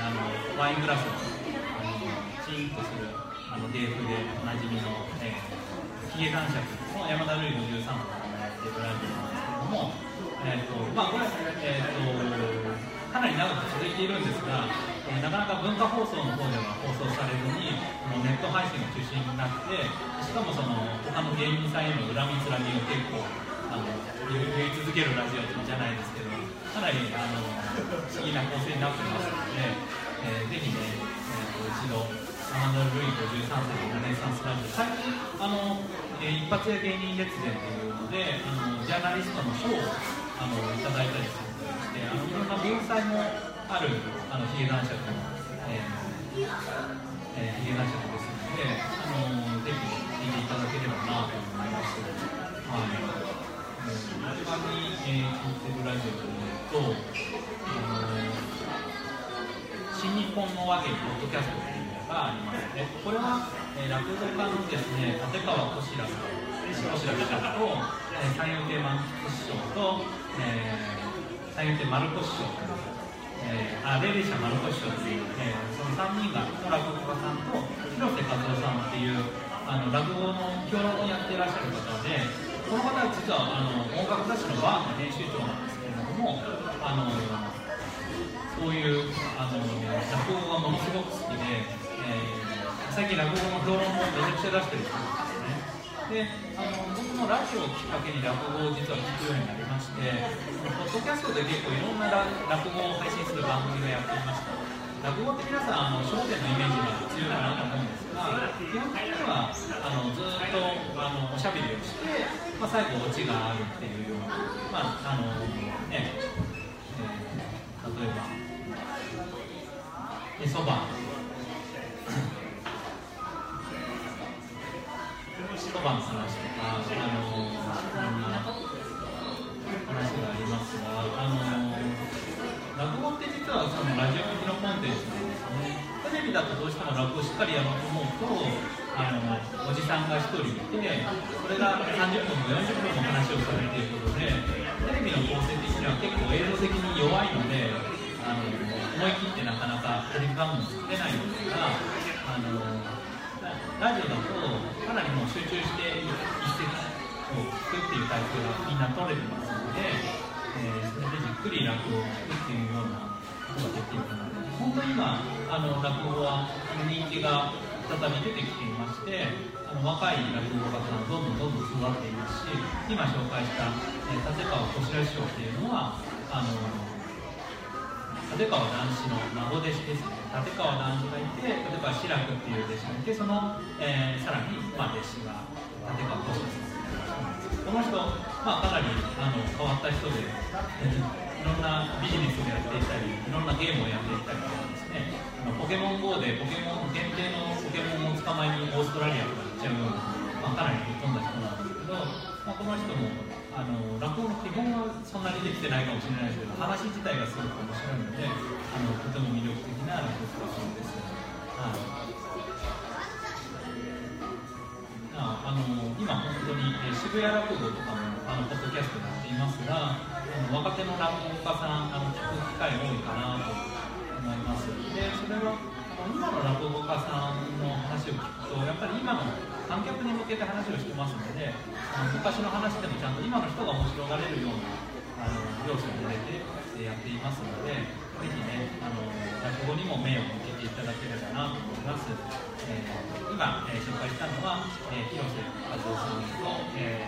ワイングラスをチンとする芸風でおなじみの髭男爵の山田ルイ53世さんがやっているラジオなんですけども、かなり長く続いているんですが、なかなか文化放送の方では放送されずにネット配信が中心になって、しかもその他の芸人さんへの恨みつらみを結構言い続けるラジオじゃないですけど、かなり不思議な構成になってますので、ぜひね、一度アマンダル・ルイ53世のルネサンスラジオ、最近一発屋芸人列伝というのでジャーナリストの賞をいただいたりするとして、いろんな文才もある髭男爵の髭男爵ですので、ぜひ聴いていただければなと思います。一番に聴いてるラジオというと、新日本の話芸ポッドキャストというのがあります。これは、落語家のですね、立川こしらさんと三遊亭丸子師匠と、三遊亭丸子師匠と、レイレイ社丸子師匠という、その3人がの落語家さんと広瀬和夫さんっていう落語の評論をやっていらっしゃる方で、この方は実は音楽雑誌のバーの編集長なんですけれども、そういう落語がものすごく好きで、最近落語の評論もめちゃくちゃ出してる人ですね。で、僕もラジオをきっかけに落語を実は聞くようになりまして、ポッドキャストで結構いろんな落語を配信する番組をやっていました。落語って皆さん笑点のイメージが強いかなと思うんですが、基本的にはずっとおしゃべりをして、最後オチがあるっていうような、例えば「そば」「そばの話」とかいろんな話がありますがラップをしっかりやろうと思うと、おじさんが1人いて、それが30分も40分も話をされていることで、テレビの構成的には結構英語的に弱いので、思い切ってなかなかテレビ番組作れないんですが、ラジオだとかなりもう集中して一節を聞くっていう体制がみんな取れてますので、それでじっくり落語を聞くっていうようなことができるかな。本当に今落語は人気が再び出てきていまして、若い落語家さんどんどんどんどん育っていますし、今紹介した、立川こしら師匠っていうのは立川談志の孫弟子ですね。立川談志がいて、立川志らくっていう弟子がいて、その、さらに、弟子が立川こしらさんです。この人、かなり変わった人で、いろんなビジネスをやっていたり、いろんなゲームをやっていたりとかですね、ポケモン GO でポケモン限定のポケモンを捕まえにオーストラリアとか行っちゃうような、かなり吹っ飛んだ人なんですけど、この人も落語の基本はそんなにできてないかもしれないですけど、話自体がすごく面白いので、とても魅力的な落語家です。今本当に渋谷落語とかもポッドキャストでやっていますが、若手の落語家さん聞く機会多いかなと思います。でそれは今の落語家さんの話を聞くと、やっぱり今の観客に向けて話をしてますので、昔の話でもちゃんと今の人が面白がれるような要素を入れてやっていますので、ぜひね落語にも目を向けていただければなと思います。今紹介したのは、広瀬和夫さんと、例え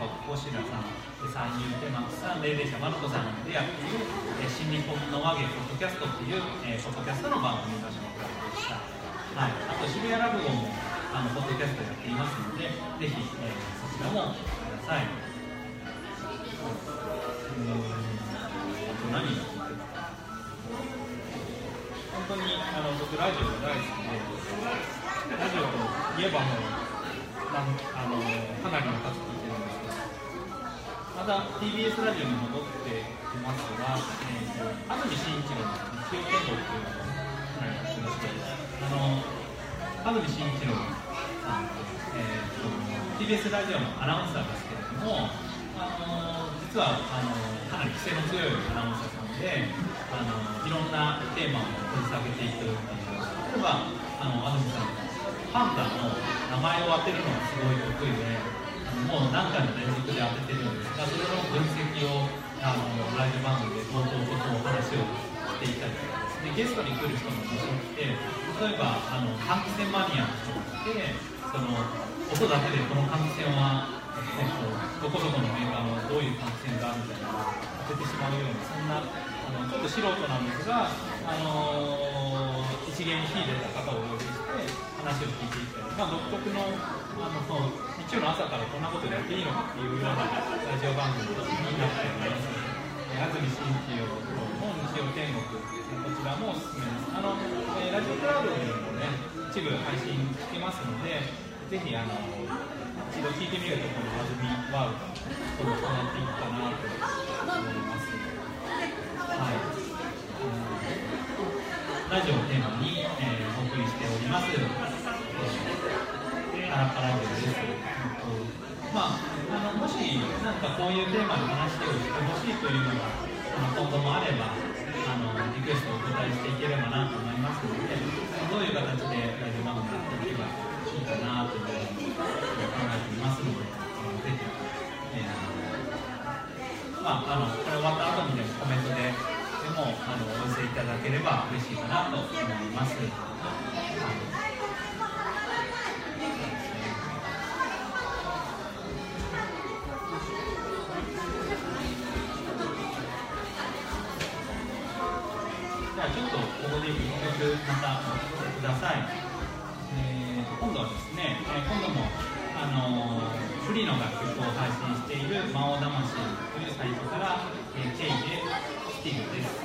ばこしらさん、三遊亭松さん、霊霊者まる子さんでやっている新日本の話芸ポッドキャストっていうポッドキャストの番組の紹介でした。はい、あと渋谷落語もポッドキャストやっていますので、ぜひそちらもください。あと何が本当に僕ラジオが大好きで、ラジオといえばもうかなりの数聞いてるんです。また TBS ラジオに戻ってきますが、安住紳一郎の日曜天国というのがかなりおすすめです。安住紳一郎さん、TBS ラジオのアナウンサーですけれども、実はかなり癖の強いアナウンサーさんで、いろんなテーマを掘り下げていくという、例えば安住さんパンダの名前を当てるのがすごい得意で、もう何回も連続で当ててるんですが、それの分析をライブ番組で冒頭とお話をしていたりとかですね、ゲストに来る人も面白くて、例えば換気扇マニアの人もいて、その音だけでこの換気扇はどこどこのメーカーはどういう換気扇があるみたいなのを当ててしまうような、そんなちょっと素人なんですが、一芸に秀でた方をお呼びして話を聞いていったり、独特の日曜の朝からこんなことやっていいのかっていうようなラジオ番組になっております。安住紳一郎の日曜天国、こちらもおすすめです。ラジオクラウドでもね、一部配信してますので、ぜひ一度聞いてみると、この安住ワールドが変わっていくかなと思います。はい、ラジオをテーマに、お送りしております。からです。もし何かこういうテーマの話をしてほしいというのが今後もあればリクエストをお答えしていければなと思いますので、どういう形でラジオ番組やっていけばいいかなというふうに考えていますので、ぜひ、これ終わった後にコメントでもお寄せいただければ嬉しいかなと思います。またお聞きください。今度はですね、今度もフリーの楽曲を配信している魔王魂というサイトから、経緯でシティブです。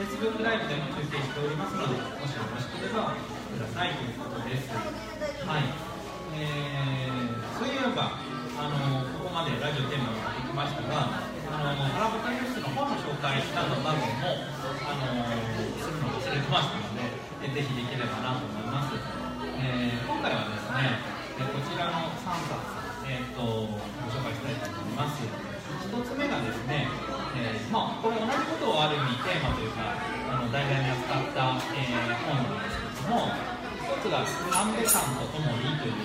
Facebook ライブでも中継しておりますので、もしよろしければくださいということです。はい。そういえばここまでラジオテーマができましたが、原本教室の本の紹介などなどもするのを忘れてましたので、ぜひできればなと思います。今回はですね、こちらの3冊、ご紹介したいと思います。1つ目がですね。これ同じことをある意味テーマというか題材に扱った、本なんですけれども、一つが三瓶山とともにという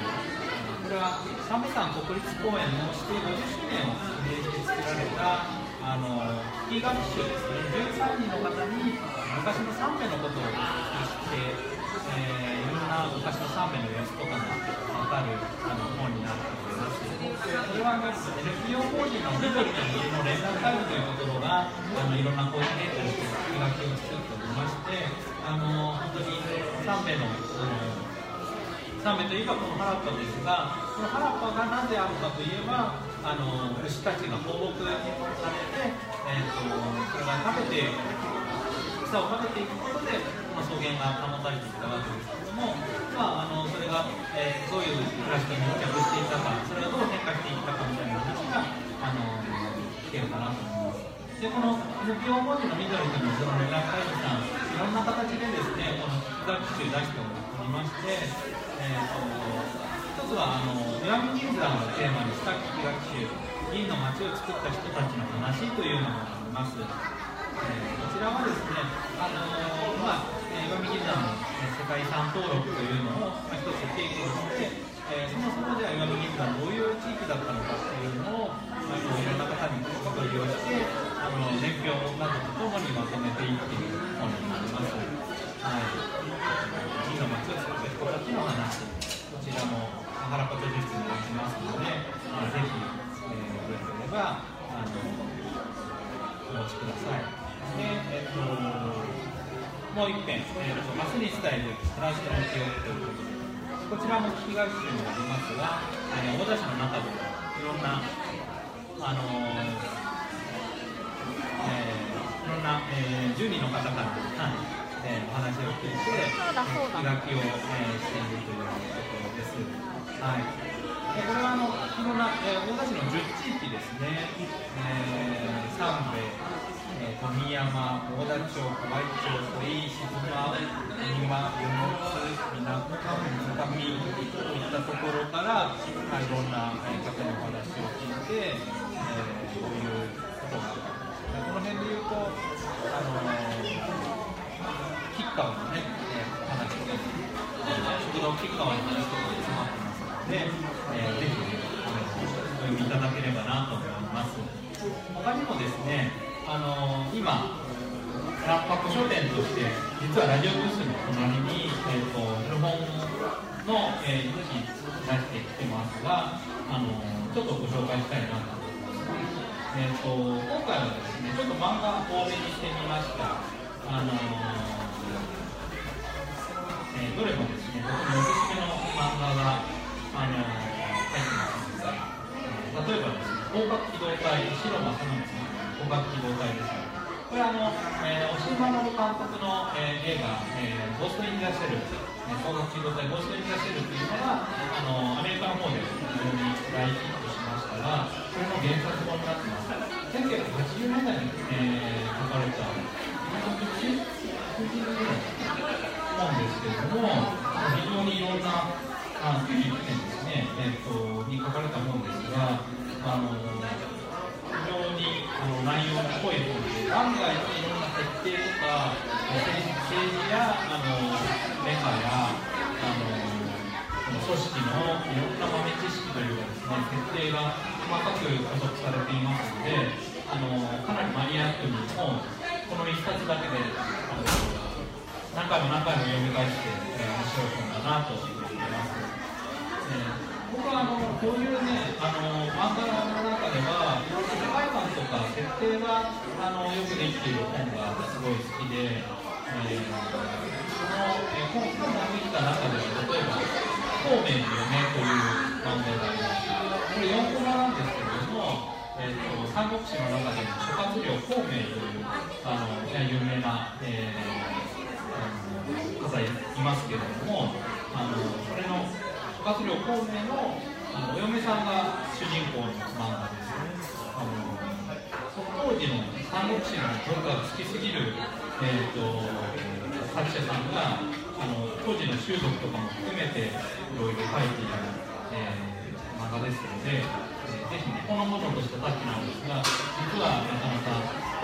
これは三瓶山国立公園の指定50周年を記念して作られた聞き学習ですね。13人の方に昔の三瓶のことを聞いて、いろんな昔の三瓶の様子とかが分かる本になっております。これは NPO 法人の緑と森の連絡会議というところがいろんなコーディネートをして手書きを作っておりまして、本当に3名といえばこの原っぱですが、この原っぱがなぜあるかといえば牛たちが放牧されて、それが食べて草を食べていくことでこの草原が保たれていたわけですけれども、まあ、それが、どういう暮らしに密着していたか、それがどう変化していったかみたいな話が来てるかなと思います。で、この NPO 法人の緑というのは連絡会議さん、いろんな形でですね、この学習出しておりまして、一つは石見銀山をテーマにした聞き学習、銀の町を作った人たちの話というのがあります。こちらはですね、石見銀山の世界遺産登録というのを一つ提供して、そもそもでは石見銀山どういう地域だったのかというのを、いろんな方にご利用して年表などとともにまとめていっているものになります。銀の町を作った人たちの話、こちらも原子図室になりますので、ぜひ、よければお持ちください。で、もう一遍、マスに伝えるフランスの記憶ということで、こちらも聞き学習になりますが、大田市の中でいろんな、10人の方から、お話を聞いて、聞き学習を、しているということです。はい、これはいろんな大田市の10地域ですね、三部、富山、大田町、小林町、鳥居、静間、三馬、四ノ津、水上といったところから、いろんな方のお話を聞いて、こういうことがある。この辺でいうと、吉川のね、話とか、食堂吉川の話とかですね。で、ぜひお読みいただければなと思います。他にもですね、今ラッパ古書店として実はラジオブースの隣に古本の一時出してきてますが、ちょっとご紹介したいなと思います。今回はですね、ちょっと漫画多めにしてみました。どれもですね、とてもおすすめの漫画が入ってますが、例えばですね、広角機動隊、白間園子、広角機動隊ですね。これ押井守監督の、映画、ゴースト・イン・ザ・シェル、広角機動隊、ゴースト・イン・ザ・シェルというのが、アメリカの方で非常に大ヒットしましたが、それの原作本になってます。1980年代に、書かれた、本ですけれども、非常にいろんな、91年ですね、に書かれたものですが、非常に内容の濃い本で、案外いろんな設定とか、政治やメカや組織のいろんな豆知識というかですね、設定が細かく補足されていますので、かなりマニアックにもこの1冊だけで何回も何回も読み返して、面白い本だなと思います。僕はこういうね、漫画の中では、いろいろ世界観とか設定がよくできている本がすごい好きで、この本ができた中では、例えば、孔明の嫁という漫画があります。これ4コマなんですけれども、三国志の中でも諸葛亮孔明という有名な、方いますけれども、これの諸葛亮孔明のお嫁さんが主人公の漫画です。当時の三国志の文化が好きすぎる、作者さんが当時の習俗とかも含めていろいろ書いている、漫画ですので、ぜひね、このものとしてさっきなんですが、実はなかなか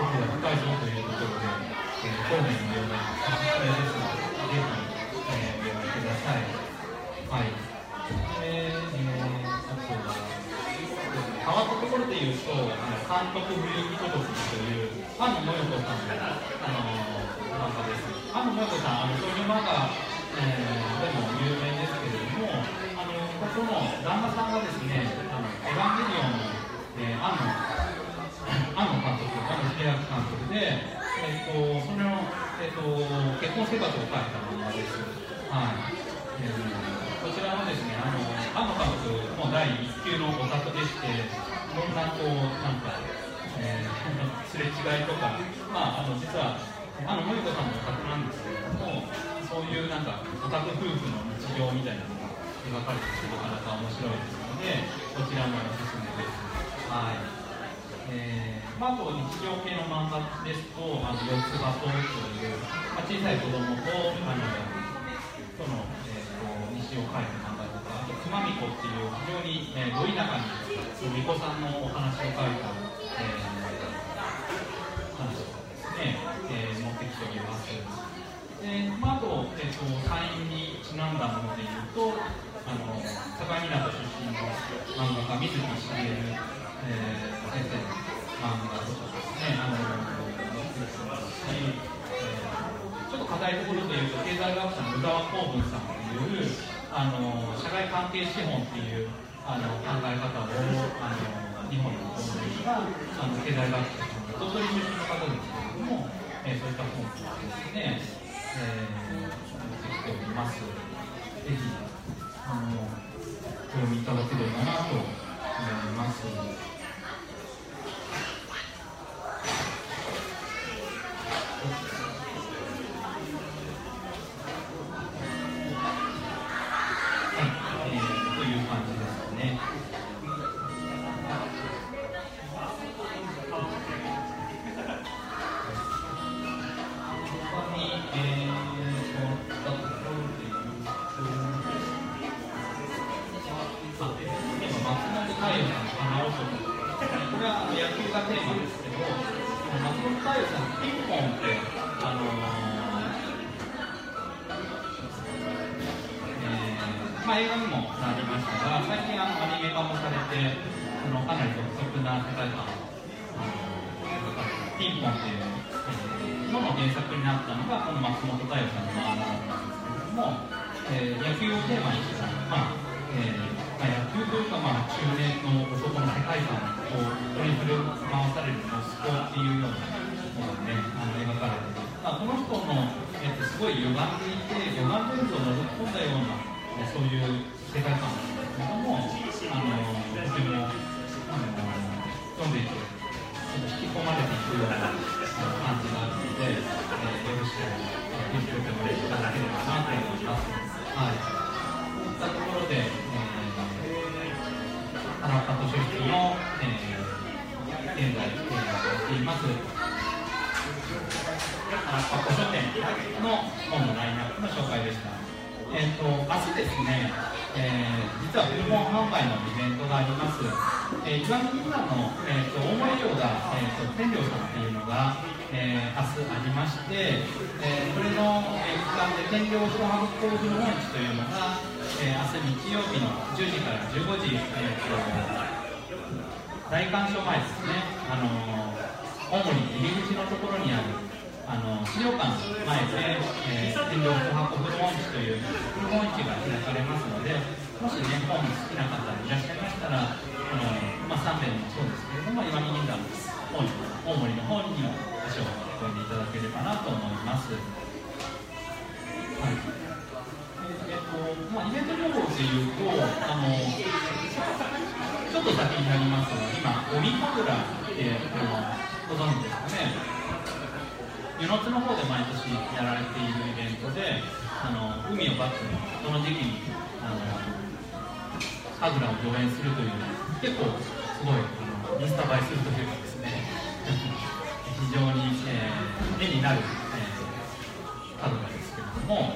奥が深いぞというところで、孔明のような作品ですので、ぜひ、お読みください。はい。川ところでいうと、監督不行き届きという安野もよこさんの漫画です。安野もよこさん、少女漫画でも有名ですけれども、ここの旦那さんがですね、エヴァンゲリオンの安野監督、安野秀明監督で、それの、結婚生活を描いた漫画です。はい。こちらはですね、安野監督も第1級のお作でして、いろんなすれ違いとか、実は萌子さんのお宅なんですけれども、そういうなんかオタク夫婦の日常みたいなのが描かれているとなかなか面白いですので、こちらもおすすめです。はい。あと日常系の漫画ですと、四つ葉という、小さい子供と西を描いた漫画とか、あと熊美子っていう非常に、ど田舎に美子さんのお話を描いた、話とかですね、持ってきております。で、あと、山陰にちなんだものでいうと、境港出身の漫画家水木しげる先生の漫画とかですね、ちょっと硬いところというと、経済学者の宇沢公文さんという社会関係資本という考え方を日本の経済学者さんの鳥取出身の方ですけれども、そういった本とかですね、持ってきております。ぜひお読みいただければなと思います。映画にもなりましたが、最近アニメ化もされて、かなり独特な世界観「ピンポン」というのの原作になったのがこの松本太陽さんの漫画なんですけれども、野球をテーマにした、野球というか、中年の男の世界観をドリブル回される息子っていうようなものが、ね、描かれています。この人の、すごい歪んでいて、歪んでると覗き込んだようなそういう世界観なんですけども、とても読んでいて引き込まれていくような感じがあるので、よろしくお願いいただければなと思います。はい、そういったところで、田中俊彦の、現在やっています田中古書店の本のラインナップの紹介でした。明日ですね、実は古本販売のイベントがあります。石上銀座の大森餃子天領さんっていうのが、明日ありまして、これの一環で天領小販古本市というのが、明日日曜日の10時から15時、大観賞前ですね、大森入り口のところにある資料館の前で、天領小販古本市という古本市が開かれますので、もしね、本好きな方いらっしゃいましたら、3名もそうですけれども、石上銀座の大森の方にも足を運んでいただければなと思います。はい、イベント情報でいうと、ちょっと先になりますが、今、海神楽ってご存知ですかね。湯の津の方で毎年やられているイベントで、海をバックにその時期に神楽を上演するという、結構すごいインスタ映えするというかですね、非常に絵になる神楽ですけれども、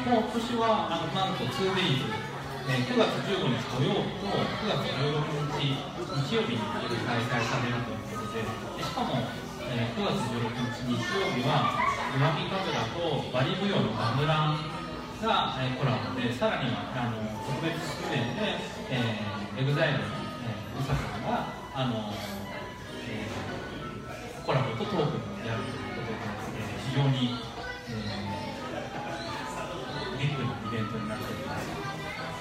今年はなんと 2days、9月15日土曜日と9月16日日曜日に開催されるということで、しかも9月16日日曜日は石上神楽とバリ舞踊のガムランがコラボで、さらには特別出演で EXILE の うささんがコラボとトークをやるということで、非常にビッグなイベントになっております。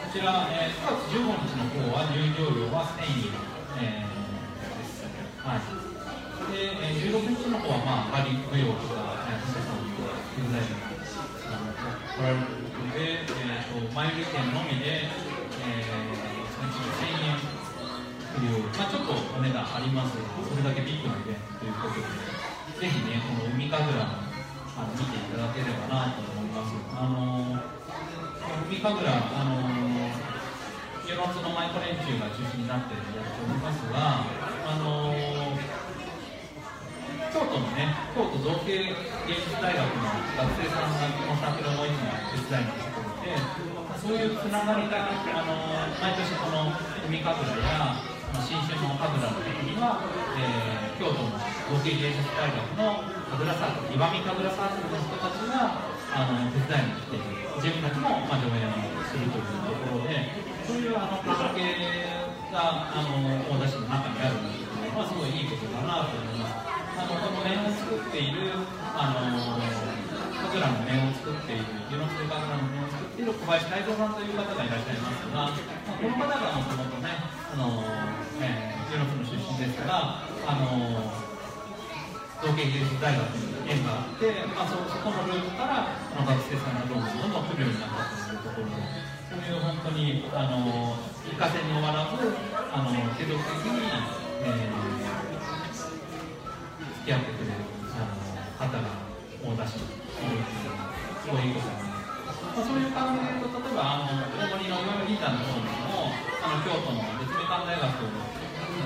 こちら9月15日の方は入場料は1000円です。はい、で16日の方はバリ舞踊とか武者さんとか現在の来られるので、前売り券のみで3000円という、ちょっとお値段あります。それだけビッグなイベントということで、ぜひね、この海神楽見ていただければなと思います。海神楽、週末の舞子練習が中心になっていると思いますが、京都のね、京都造形芸術大学の学生さんがこの桜の市の手伝いにしていて、そういうつながりが、毎年この海神楽や新春の神楽の時には、京都の造形芸術大学の神楽サークル、石見神楽サークルの人たちが手伝いに来て、自分たちも上演をするというところで、そういう関係が大田市の中にあるので、すごいいいことだなと思います。この面を作っている神楽の面を作っている湯の津神楽の面を作っている小林泰造さんという方がいらっしゃいますが、この方がもともとね湯の津の出身ですが、造形芸術大学に縁があって、そこのルートから学生さんがどんどん来るようになったというところで。そういう本当に一過性に終わらず継続的に、付き合ってくれる方が大田市に多いことなんです。そういう関係と、例えば大森のリーダーの方にも京都の立命館大学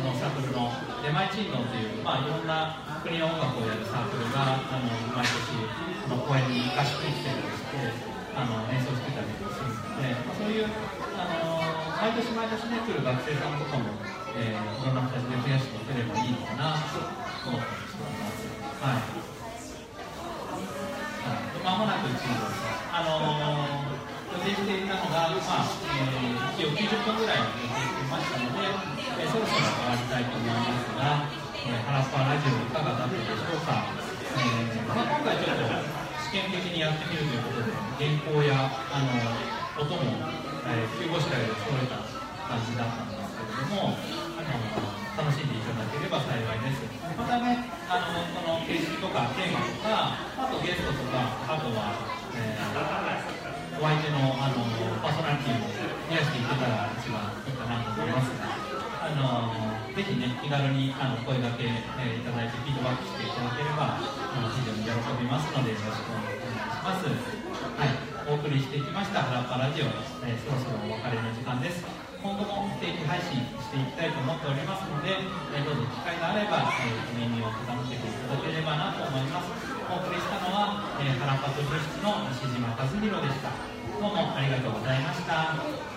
のサークルの出前チーノという、いろんな国の音楽をやるサークルが毎年公演に合宿に来てるんですけど。演奏してたりするので、そういう毎年毎年ね来る学生さんとかも、いろんな形で増やしていければいいのかなと思ってます。はい。まもなく1時です。予定していたのが一応90分ぐらい予定していましたので、そろそろ終わりたいと思いますが、ハラスパラジオいかがだったでしょうか。今回ちょっと試験的にやってみるということで、原稿や音も急ごしらえで揃えた感じだったんですけれども、楽しんでいただければ幸いです。またね、この形式とかテーマとか、あとゲストとか、あとは、お相手の、パーソナリティを増やしていけたら一番いいかなと思いますが、ぜひね、気軽に声掛け、いただいてフィードバックしていただければ非常に喜びますので、よろしくお願いします。はい、お送りしてきましたハラッパラジオ、そろそろお別れの時間です。今後も不定期配信していきたいと思っておりますので、どうぞ機会があれば、耳を傾けていただければなと思います。お送りしたのは、ハラッパ図書室の西島和弘でした。どうもありがとうございました。